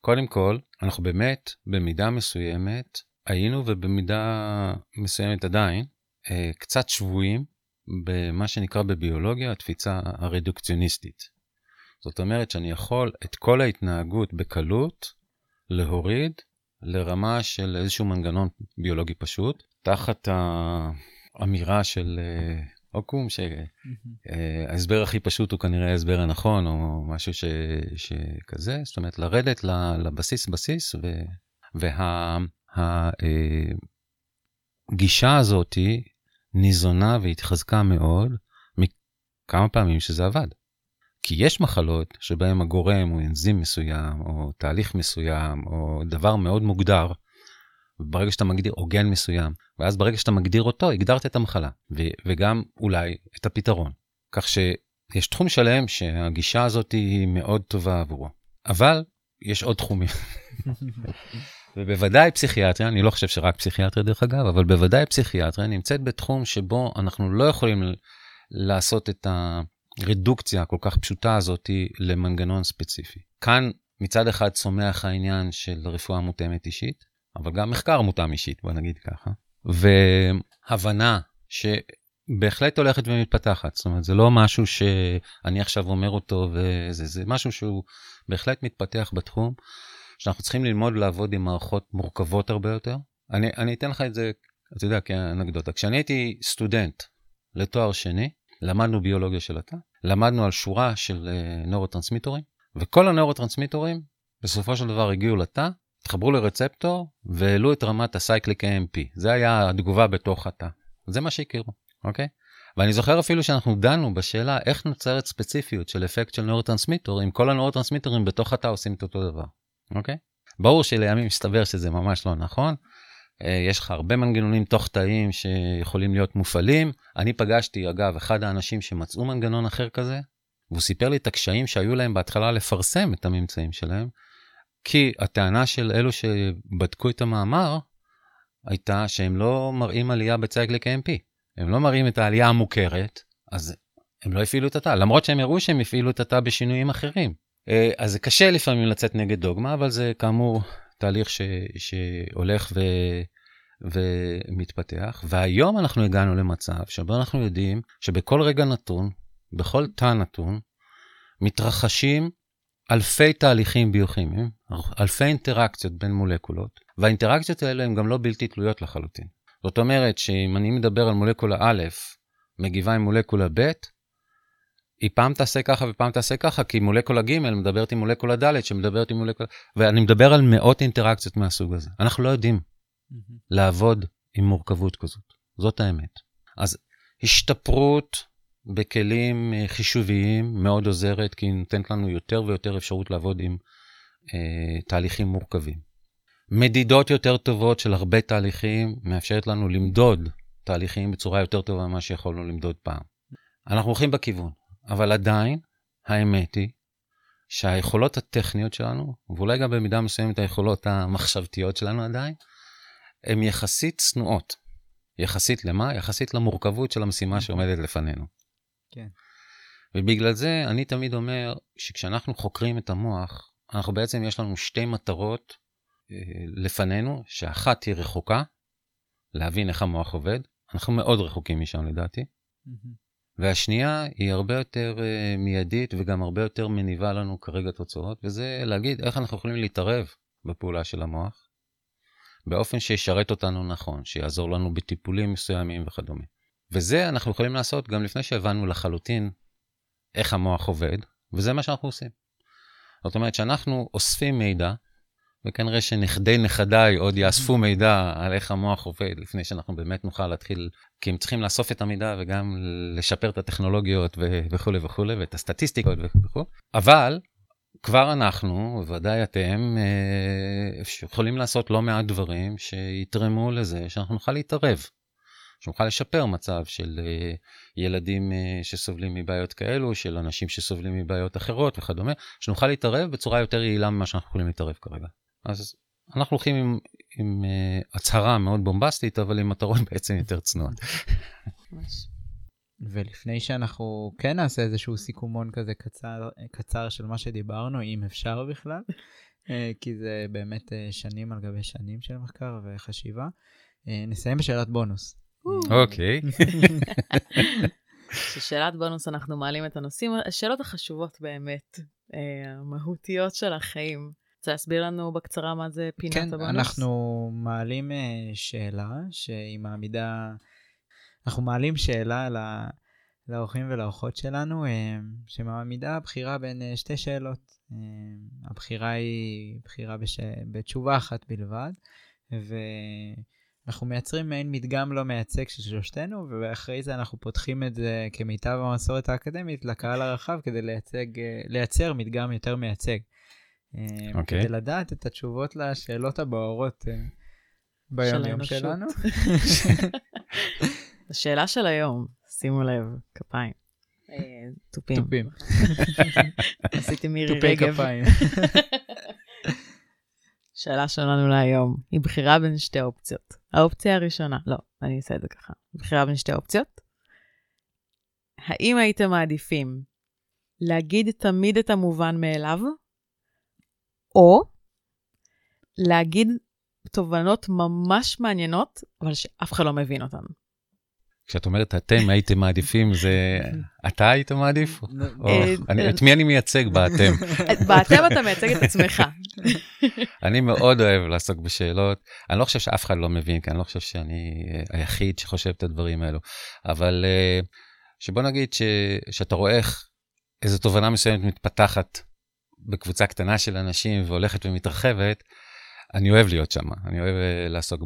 קודם כל, אנחנו באמת במידה מסוימת, היינו ובמידה מסוימת עדיין, קצת שבויים במה שנקרא בביולוגיה התפיסה הרדוקציוניסטית. זאת אומרת שאני יכול את כל ההתנהגות בקלות להוריד לרמה של איזשהו מנגנון ביולוגי פשוט, תחת האמירה של אוקום, שההסבר הכי פשוט הוא כנראה ההסבר הנכון, או משהו שכזה, זאת אומרת לרדת לבסיס הגישה הזאת ניזונה והתחזקה מאוד מכמה פעמים שזה עבד. כי יש מחלות שבהם הגורם הוא אנזים מסוים, או תהליך מסוים, או דבר מאוד מוגדר, ברגע שאתה מגדיר עוגן מסוים, ואז ברגע שאתה מגדיר אותו, הגדרת את המחלה, וגם אולי את הפתרון. כך שיש תחום שלם שהגישה הזאת היא מאוד טובה עבורו. אבל יש עוד תחומים. ובוודאי פסיכיאטריה, אני לא חושב שרק פסיכיאטריה דרך אגב, אבל בוודאי פסיכיאטריה נמצאת בתחום שבו אנחנו לא יכולים לעשות את הרדוקציה הכל כך פשוטה הזאת למנגנון ספציפי. כאן מצד אחד צומח העניין של רפואה מותאמת אישית, אבל גם מחקר מותאם אישית, בוא נגיד ככה. והבנה שבהחלט הולכת ומתפתחת, זאת אומרת, זה לא משהו שאני עכשיו אומר אותו, זה משהו שהוא בהחלט מתפתח בתחום, שאנחנו צריכים ללמוד לעבוד עם מערכות מורכבות הרבה יותר. אני אתן לך את זה, אתה יודע, כאנקדוטה. כשאני הייתי סטודנט לתואר שני, למדנו ביולוגיה של התא, למדנו על שורה של נורוטרנסמיטורים, וכל הנורוטרנסמיטורים בסופו של דבר הגיעו לתא, התחברו לרצפטור, והעלו את רמת הסייקליק AMP. זה היה התגובה בתוך התא. זה מה שהכירו, אוקיי? ואני זוכר אפילו שאנחנו דנו בשאלה איך נוצרת ספציפיות של אפקט של נורוטרנסמיטור, אם כל הנורוטרנסמיטורים בתוך התא עושים את אותו דבר. אוקיי? ברור שלימים מסתבר שזה ממש לא נכון, יש לך הרבה מנגנונים תוך תאים שיכולים להיות מופעלים, אני פגשתי אגב אחד האנשים שמצאו מנגנון אחר כזה, והוא סיפר לי את הקשיים שהיו להם בהתחלה לפרסם את הממצאים שלהם, כי הטענה של אלו שבדקו את המאמר, הייתה שהם לא מראים עלייה בצייק ל-KMP, הם לא מראים את העלייה המוכרת, אז הם לא הפעילו את התא, למרות שהם הראו שהם הפעילו את התא בשינויים אחרים, אז זה קשה לפעמים לצאת נגד דוגמה, אבל זה כאמור תהליך שהולך ומתפתח. והיום אנחנו הגענו למצב שבו אנחנו יודעים שבכל רגע נתון, בכל תא נתון, מתרחשים אלפי תהליכים ביוכימיים, אלפי אינטראקציות בין מולקולות, והאינטראקציות האלה הן גם לא בלתי תלויות לחלוטין. זאת אומרת שאם אני מדבר על מולקולה א', מגיבה עם מולקולה ב', היא פעם תעשה ככה ופעם תעשה ככה, כי מולקולה ג' מדברת עם מולקולה ד' שמדברת עם מולקולה... ואני מדבר על מאות אינטראקציות מהסוג הזה. אנחנו לא יודעים לעבוד עם מורכבות כזאת. זאת האמת. אז השתפרות בכלים חישוביים מאוד עוזרת, כי היא נותנת לנו יותר ויותר אפשרות לעבוד עם תהליכים מורכבים. מדידות יותר טובות של הרבה תהליכים מאפשרת לנו למדוד תהליכים בצורה יותר טובה ממה שיכולנו למדוד פעם. אנחנו הולכים בכיוון, אבל עדיין האמת היא שהיכולות הטכניות שלנו, ואולי גם במידה מסוימת היכולות המחשבתיות שלנו עדיין, הן יחסית צנועות. יחסית למה? יחסית למורכבות של המשימה שעומדת לפנינו. כן. ובגלל זה אני תמיד אומר שכשאנחנו חוקרים את המוח, אנחנו בעצם יש לנו שתי מטרות לפנינו, שאחת היא רחוקה, להבין איך המוח עובד, אנחנו מאוד רחוקים משם לדעתי, והשנייה היא הרבה יותר מיידית, וגם הרבה יותר מניבה לנו כרגע תוצאות, וזה להגיד איך אנחנו יכולים להתערב בפעולה של המוח, באופן שישרת אותנו נכון, שיעזור לנו בטיפולים מסוימים וכדומה. וזה אנחנו יכולים לעשות גם לפני שהבנו לחלוטין איך המוח עובד, וזה מה שאנחנו עושים. זאת אומרת שאנחנו אוספים מידע, וכנראה שנכדי נכדיי עוד יאספו מידע על איך המוח עובד, לפני שאנחנו באמת נוכל להתחיל, כי הם צריכים לאסוף את המידע וגם לשפר את הטכנולוגיות וכו' וכו', ואת הסטטיסטיקות וכו'. אבל כבר אנחנו, ודאי אתם, יכולים לעשות לא מעט דברים שיתרמו לזה, שאנחנו נוכל להתערב, שנוכל לשפר מצב של ילדים שסובלים מבעיות כאלו, של אנשים שסובלים מבעיות אחרות וכדומה, שנוכל להתערב בצורה יותר יעילה ממה שאנחנו יכולים להתערב כרגע. אז אנחנו הולכים עם הצהרה מאוד בומבסטית, אבל עם מטרות בעצם יותר צנועות. ולפני שאנחנו כן נעשה איזשהו סיכומון כזה קצר של מה שדיברנו, אם אפשר בכלל, כי זה באמת שנים על גבי שנים של מחקר וחשיבה, נסיים בשאלת בונוס. אוקיי. ששאלת בונוס אנחנו מעלים את הנושאים, השאלות החשובות באמת, המהותיות של החיים. רוצה להסביר לנו בקצרה מה זה פינת הבונוס? כן, אנחנו מעלים שאלה, שהיא מעמידה, אנחנו מעלים שאלה לאורחים ולאורחות שלנו, שמעמידה הבחירה בין שתי שאלות. הבחירה היא בחירה בתשובה אחת בלבד, ואנחנו מייצרים מעין מדגם לא מייצג של שלושתנו, ואחרי זה אנחנו פותחים את זה כמיטב המסורת האקדמית לקהל הרחב, כדי לייצר מדגם יותר מייצג. כדי לדעת את התשובות לשאלות הבוערות ביום יום שלנו. השאלה של היום, שימו לב, כפיים. טופים. עשיתי מירי רגב. טופי כפיים. שאלה שלנו להיום, היא בחירה בין שתי אופציות. האופציה הראשונה, לא, אני אעשה את זה ככה. בחירה בין שתי אופציות. האם הייתם מעדיפים להגיד תמיד את המובן מאליו? או להגיד תובנות ממש מעניינות, אבל שאף אחד לא מבין אותן. כשאת אומרת, אתם הייתם מעדיפים, זה אתה היית מעדיף? את מי אני מייצג באתם? באתם אתה מייצג את עצמך. אני מאוד אוהב לעסוק בשאלות. אני לא חושב שאף אחד לא מבין, כי אני לא חושב שאני היחיד שחושב את הדברים האלו. אבל שבוא נגיד שאתה רואה איזו תובנה מסוימת מתפתחת, בקבוצה קטנה של אנשים והולכת ומתרחבת, אני אוהב להיות שם, אני אוהב לעסוק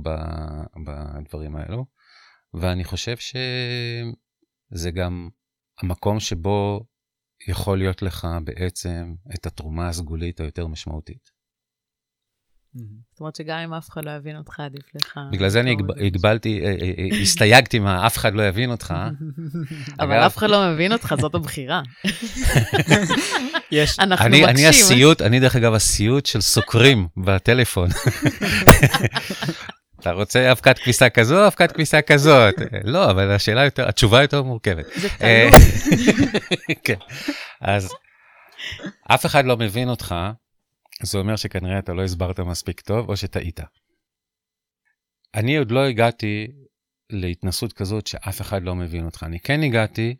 בדברים האלו, ואני חושב שזה גם המקום שבו יכול להיות לך בעצם את התרומה הסגולית היותר משמעותית. זאת אומרת שגם אם אף אחד לא יבין אותך, עדיף לך. בגלל זה אני הסתייגתי מה אף אחד לא יבין אותך. אבל אף אחד לא מבין אותך, זאת הבחירה. אנחנו מקשים. אני דרך אגב הסיוט של סוקרים בטלפון. אתה רוצה אבקת כביסה כזו, אבקת כביסה כזאת. לא, אבל השאלה יותר, התשובה יותר מורכבת. זה תלוי. אז אף אחד לא מבין אותך, זה אומר שכנראה אתה לא הסברת מספיק טוב, או שטעית. אני עוד לא הגעתי להתנסות כזאת שאף אחד לא מבין אותך. אני כן הגעתי,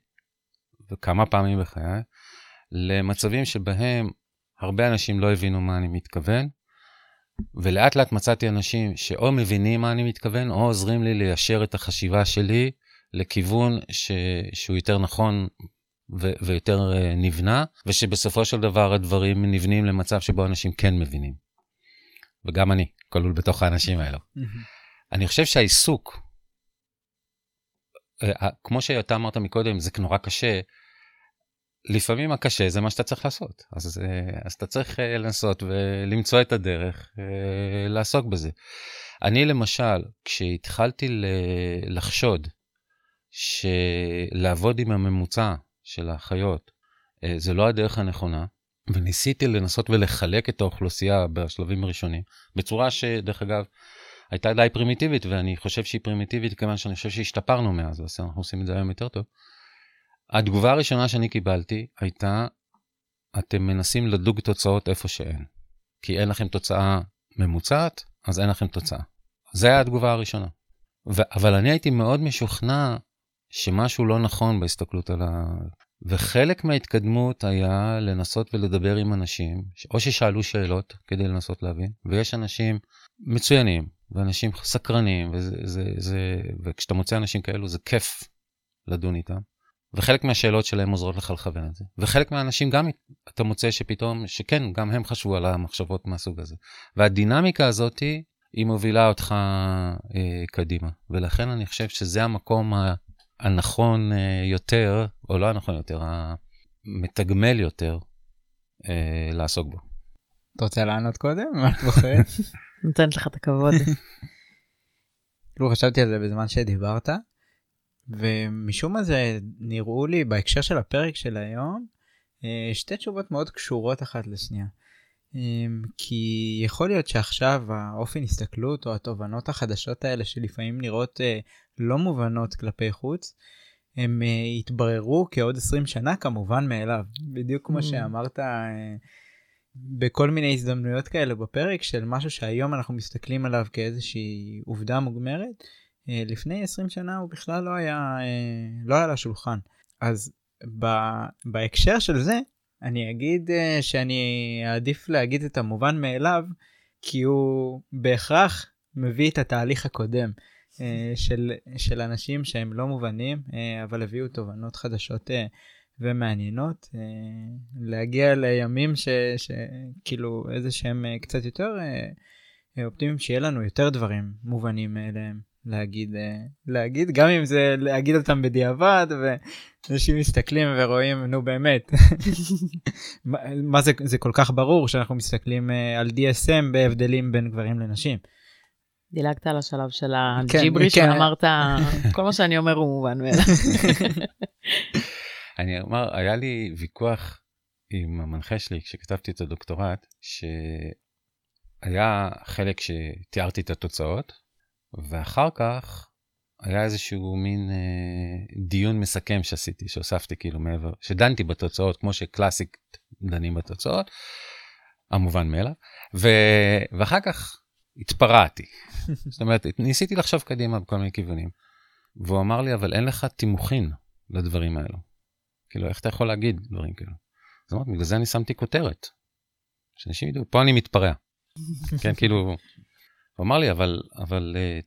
וכמה פעמים בחיי, למצבים שבהם הרבה אנשים לא הבינו מה אני מתכוון, ולאט לאט מצאתי אנשים שאו מבינים מה אני מתכוון, או עוזרים לי ליישר את החשיבה שלי לכיוון שהוא יותר נכון ויותר נבנה, ושבסופו של דבר הדברים נבנים למצב שבו אנשים כן מבינים. וגם אני, כלול בתוך האנשים האלו. אני חושב שהעיסוק, כמו שאתה אמרת מקודם, זה נורא קשה, לפעמים הקשה זה מה שאתה צריך לעשות. אז אתה צריך לנסות ולמצוא את הדרך לעסוק בזה. אני למשל, כשהתחלתי לחשוד, שלעבוד עם הממוצע של האחיות, זה לא הדרך הנכונה, וניסיתי לנסות ולחלק את האוכלוסייה בשלבים הראשונים, בצורה שדרך אגב, הייתה די פרימיטיבית, ואני חושב שהיא פרימיטיבית, כיוון שאני חושב שהשתפרנו מאז, אז אנחנו עושים את זה היום יותר טוב. התגובה הראשונה שאני קיבלתי הייתה, אתם מנסים לדוג תוצאות איפה שאין, כי אין לכם תוצאה ממוצעת, אז אין לכם תוצאה. זו הייתה התגובה הראשונה. אבל אני הייתי מאוד משוכנע, שמשהו לא נכון בהסתכלות על ה... וחלק מההתקדמות היה לנסות ולדבר עם אנשים, או ששאלו שאלות כדי לנסות להבין, ויש אנשים מצוינים, ואנשים סקרנים, וכשאתה מוצא אנשים כאלו זה כיף לדון איתם, וחלק מהשאלות שלהם עוזרות לך לכוון את זה, וחלק מהאנשים גם אתה מוצא שפתאום, שכן, גם הם חשבו על המחשבות מהסוג הזה, והדינמיקה הזאת היא מובילה אותך קדימה, ולכן אני חושב שזה המקום הנכון יותר, או לא הנכון יותר, המתגמל יותר, לעסוק בו. אתה רוצה לענות קודם? מה את בוחרת? נותנת לך את הכבוד. לא חשבתי על זה בזמן שדיברת, ומשום מה זה נראו לי בהקשר של הפרק של היום, שתי תשובות מאוד קשורות אחת לשנייה. כי יכול להיות שעכשיו האופן הסתכלות או התובנות החדשות האלה שלפעמים נראות לא מובנות כלפי חוץ, הם התבררו כעוד 20 שנה כמובן מאליו. בדיוק כמו שאמרת בכל מיני הזדמנויות כאלה בפרק של משהו שהיום אנחנו מסתכלים עליו כאיזושהי עובדה מוגמרת, לפני 20 שנה הוא בכלל לא היה לשולחן. אז בהקשר של זה, אני אגיד שאני אעדיף להגיד את המובן מאליו, כי הוא בהכרח מביא את התהליך הקודם של אנשים שהם לא מובנים, אבל הביאו תובנות חדשות ומעניינות, להגיע לימים שכאילו איזה שהם קצת יותר אופטימיים, שיהיה לנו יותר דברים מובנים מאליהם להגיד, גם אם זה להגיד אותם בדיעבד, ואנשים מסתכלים ורואים, נו באמת, מה זה כל כך ברור שאנחנו מסתכלים על DSM בהבדלים בין גברים לנשים. דילגת על השלב של הג'יברי, שאמרת, כל מה שאני אומר הוא מובן מאליו. אני אומר, היה לי ויכוח עם המנחה שלי, כשכתבתי את הדוקטורט, שהיה חלק שתיארתי את התוצאות, ואחר כך היה איזשהו מין דיון מסכם שעשיתי, שהוספתי כאילו מעבר, שדנתי בתוצאות, כמו שקלאסיק דנים בתוצאות, המובן מאליו, ואחר כך התפרעתי. זאת אומרת, ניסיתי לחשוב קדימה בכל מיני כיוונים, והוא אמר לי, אבל אין לך תימוכין לדברים האלו. כאילו, איך אתה יכול להגיד דברים כאילו? זאת אומרת, בגלל זה אני שמתי כותרת. שאנשים ידעו, פה אני מתפרע. כן, כאילו... הוא אמר לי, אבל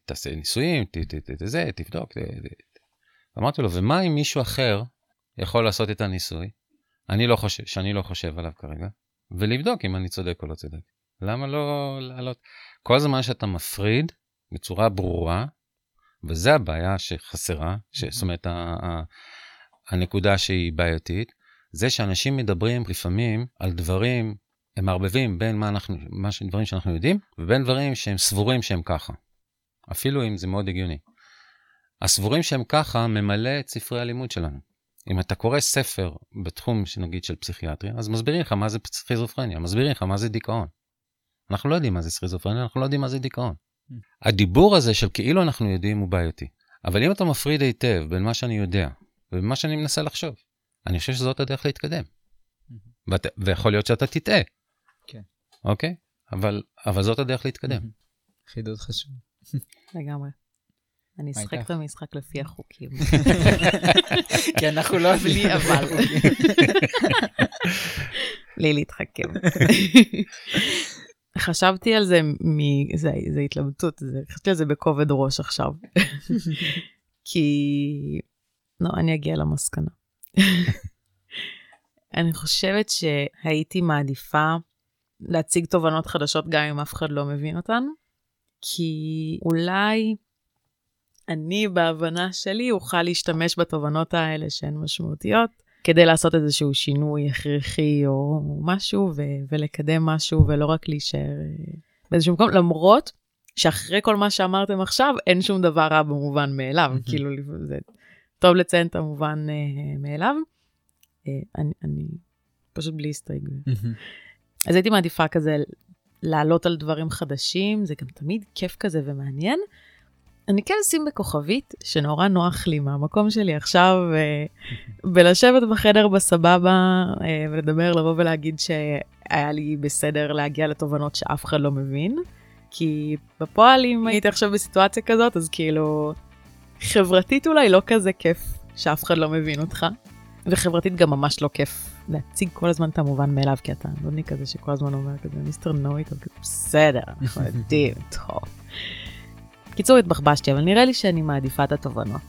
תעשה ניסויים, תבדוק. אמרתי לו, ומה אם מישהו אחר יכול לעשות את הניסוי, שאני לא חושב עליו כרגע, ולבדוק אם אני צודק או לא צודק. למה לא לעלות? כל זמן שאתה מפריד בצורה ברורה, וזה הבעיה שחסרה, זאת אומרת, הנקודה שהיא בעייתית, זה שאנשים מדברים לפעמים על דברים, הם מערבבים בין דברים שאנחנו יודעים, ובין דברים שהם סבורים שהם ככה. אפילו אם זה מאוד הגיוני. הסבורים שהם ככה ממלא את ספרי הלימוד שלנו. אם אתה קורא ספר בתחום שנגיד של פסיכיאטריה, אז מסבירים לך מה זה סכיזופרניה, מסבירים לך מה זה דיכאון. אנחנו לא יודעים מה זה סכיזופרניה, אנחנו לא יודעים מה זה דיכאון. הדיבור הזה של כאילו אנחנו יודעים הוא בעייתי. אבל אם אתה מפריד היטב בין מה שאני יודע, ובין מה שאני מנסה לחשוב, אני חושב שזאת הדרך להתקדם. ויכול להיות שאתה תטעה. אוקיי? אבל זאת הדרך להתקדם. חידוד חשוב. לגמרי. אני אשחק את המשחק לפי החוקים. כי אנחנו לא בלי אבל. בלי להתחכם. חשבתי על זה, זה התלבטות, חשבתי על זה בכובד ראש עכשיו. כי, לא, אני אגיע למסקנה. אני חושבת שהייתי מעדיפה להציג תובנות חדשות גם אם אף אחד לא מבין אותן, כי אולי אני בהבנה שלי אוכל להשתמש בתובנות האלה שהן משמעותיות, כדי לעשות איזשהו שינוי הכרחי או משהו, ולקדם משהו ולא רק להישאר באיזשהו מקום, למרות שאחרי כל מה שאמרתם עכשיו, אין שום דבר רע במובן מאליו, כאילו זה טוב לציין את המובן מאליו, אני פשוט בלי הסתייגות. אז הייתי מעדיפה כזה לעלות על דברים חדשים, זה גם תמיד כיף כזה ומעניין. אני כן אשים בכוכבית שנורא נוח לי מהמקום שלי עכשיו, ולשבת בחדר בסבבה, ולדבר, לבוא ולהגיד שהיה לי בסדר להגיע לתובנות שאף אחד לא מבין, כי בפועל אם הייתי עכשיו בסיטואציה כזאת, אז כאילו חברתית אולי לא כזה כיף שאף אחד לא מבין אותך. וחברתית גם ממש לא כיף להציג כל הזמן את המובן מאליו, כי אתה נודני כזה שכל הזמן אומר כזה, מיסטר נויט, בסדר, אנחנו יודעים, טוב. קיצור, התבחבשתי, אבל נראה לי שאני מעדיפה את התובנות.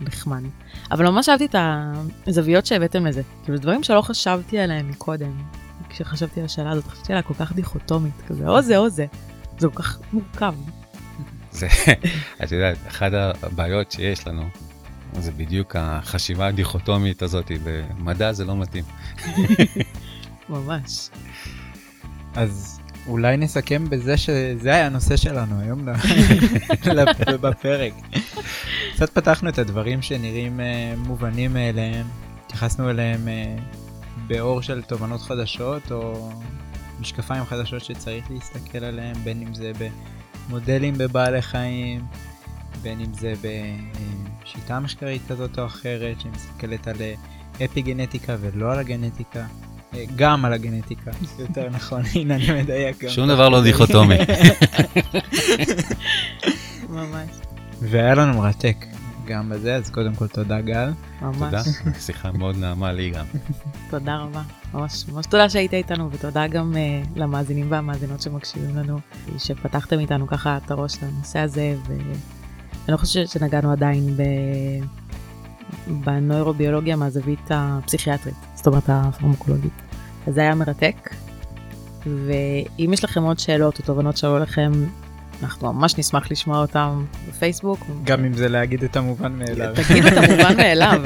נחמן. אבל ממש אהבתי את הזוויות שהבאתם לזה. כאילו, דברים שלא חשבתי עליהם מקודם. כשחשבתי על השאלה הזאת, חשבתי עליה כל כך דיכוטומית, כזה, או זה או זה. זה כל כך מורכב. את יודעת, אחת הבעיות שיש לנו, זה בדיוק החשיבה הדיכוטומית הזאת, במדע זה לא מתאים. ממש. אז אולי נסכם בזה שזה היה הנושא שלנו היום בפרק. קצת פתחנו את הדברים שנראים מובנים אליהם, התייחסנו אליהם באור של תובנות חדשות, או משקפיים חדשות שצריך להסתכל עליהם, בין אם זה במודלים בבעלי חיים, בין אם זה בשיטה מחקרית כזאת או אחרת, שמסתכלת על אפיגנטיקה ולא על הגנטיקה, גם על הגנטיקה, יותר נכון, הנה אני מדייק. שום דבר לא דיכוטומי. ממש. והיה לנו מרתק גם בזה, אז קודם כל תודה גל. ממש. תודה, שיחה מאוד נעמה לי גם. תודה רבה, ממש ממש תודה שהיית איתנו, ותודה גם למאזינים והמאזינות שמקשיבים לנו, שפתחתם איתנו ככה את הראש לנושא הזה, אני לא חושבת שנגענו עדיין בנוירוביולוגיה מהזווית הפסיכיאטרית, זאת אומרת הפרמקולוגית. אז זה היה מרתק, ואם יש לכם עוד שאלות או תובנות שלא לכם, אנחנו ממש נשמח לשמוע אותם בפייסבוק. גם אם זה להגיד את המובן מאליו. תגיד את המובן מאליו.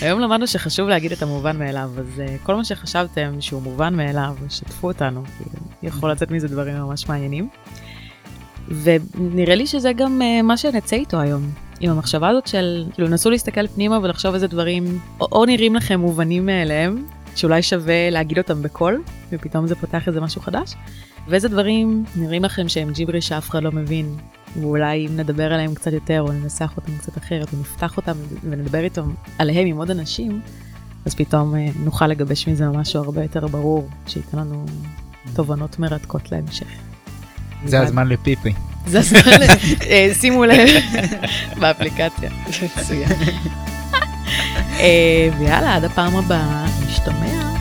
היום למדנו שחשוב להגיד את המובן מאליו, אז כל מה שחשבתם שהוא מובן מאליו, שתפו אותנו, יכול לצאת מזה דברים ממש מעניינים. ונראה לי שזה גם מה שנצא איתו היום, עם המחשבה הזאת של, כאילו, נסו להסתכל פנימה ולחשוב איזה דברים, או נראים לכם מובנים מאליהם, שאולי שווה להגיד אותם בקול, ופתאום זה פותח איזה משהו חדש, ואיזה דברים נראים לכם שהם ג'יברי שאף אחד לא מבין, ואולי אם נדבר עליהם קצת יותר, או ננסח אותם קצת אחרת, ונפתח אותם ונדבר איתם עליהם עם עוד אנשים, אז פתאום נוכל לגבש מזה משהו הרבה יותר ברור, שייתן לנו תובנות מרתקות להמשך. זה הזמן לפיפי. זה הזמן לפיפי. שימו לב באפליקציה. ויאללה, עד הפעם הבאה, נשתמע.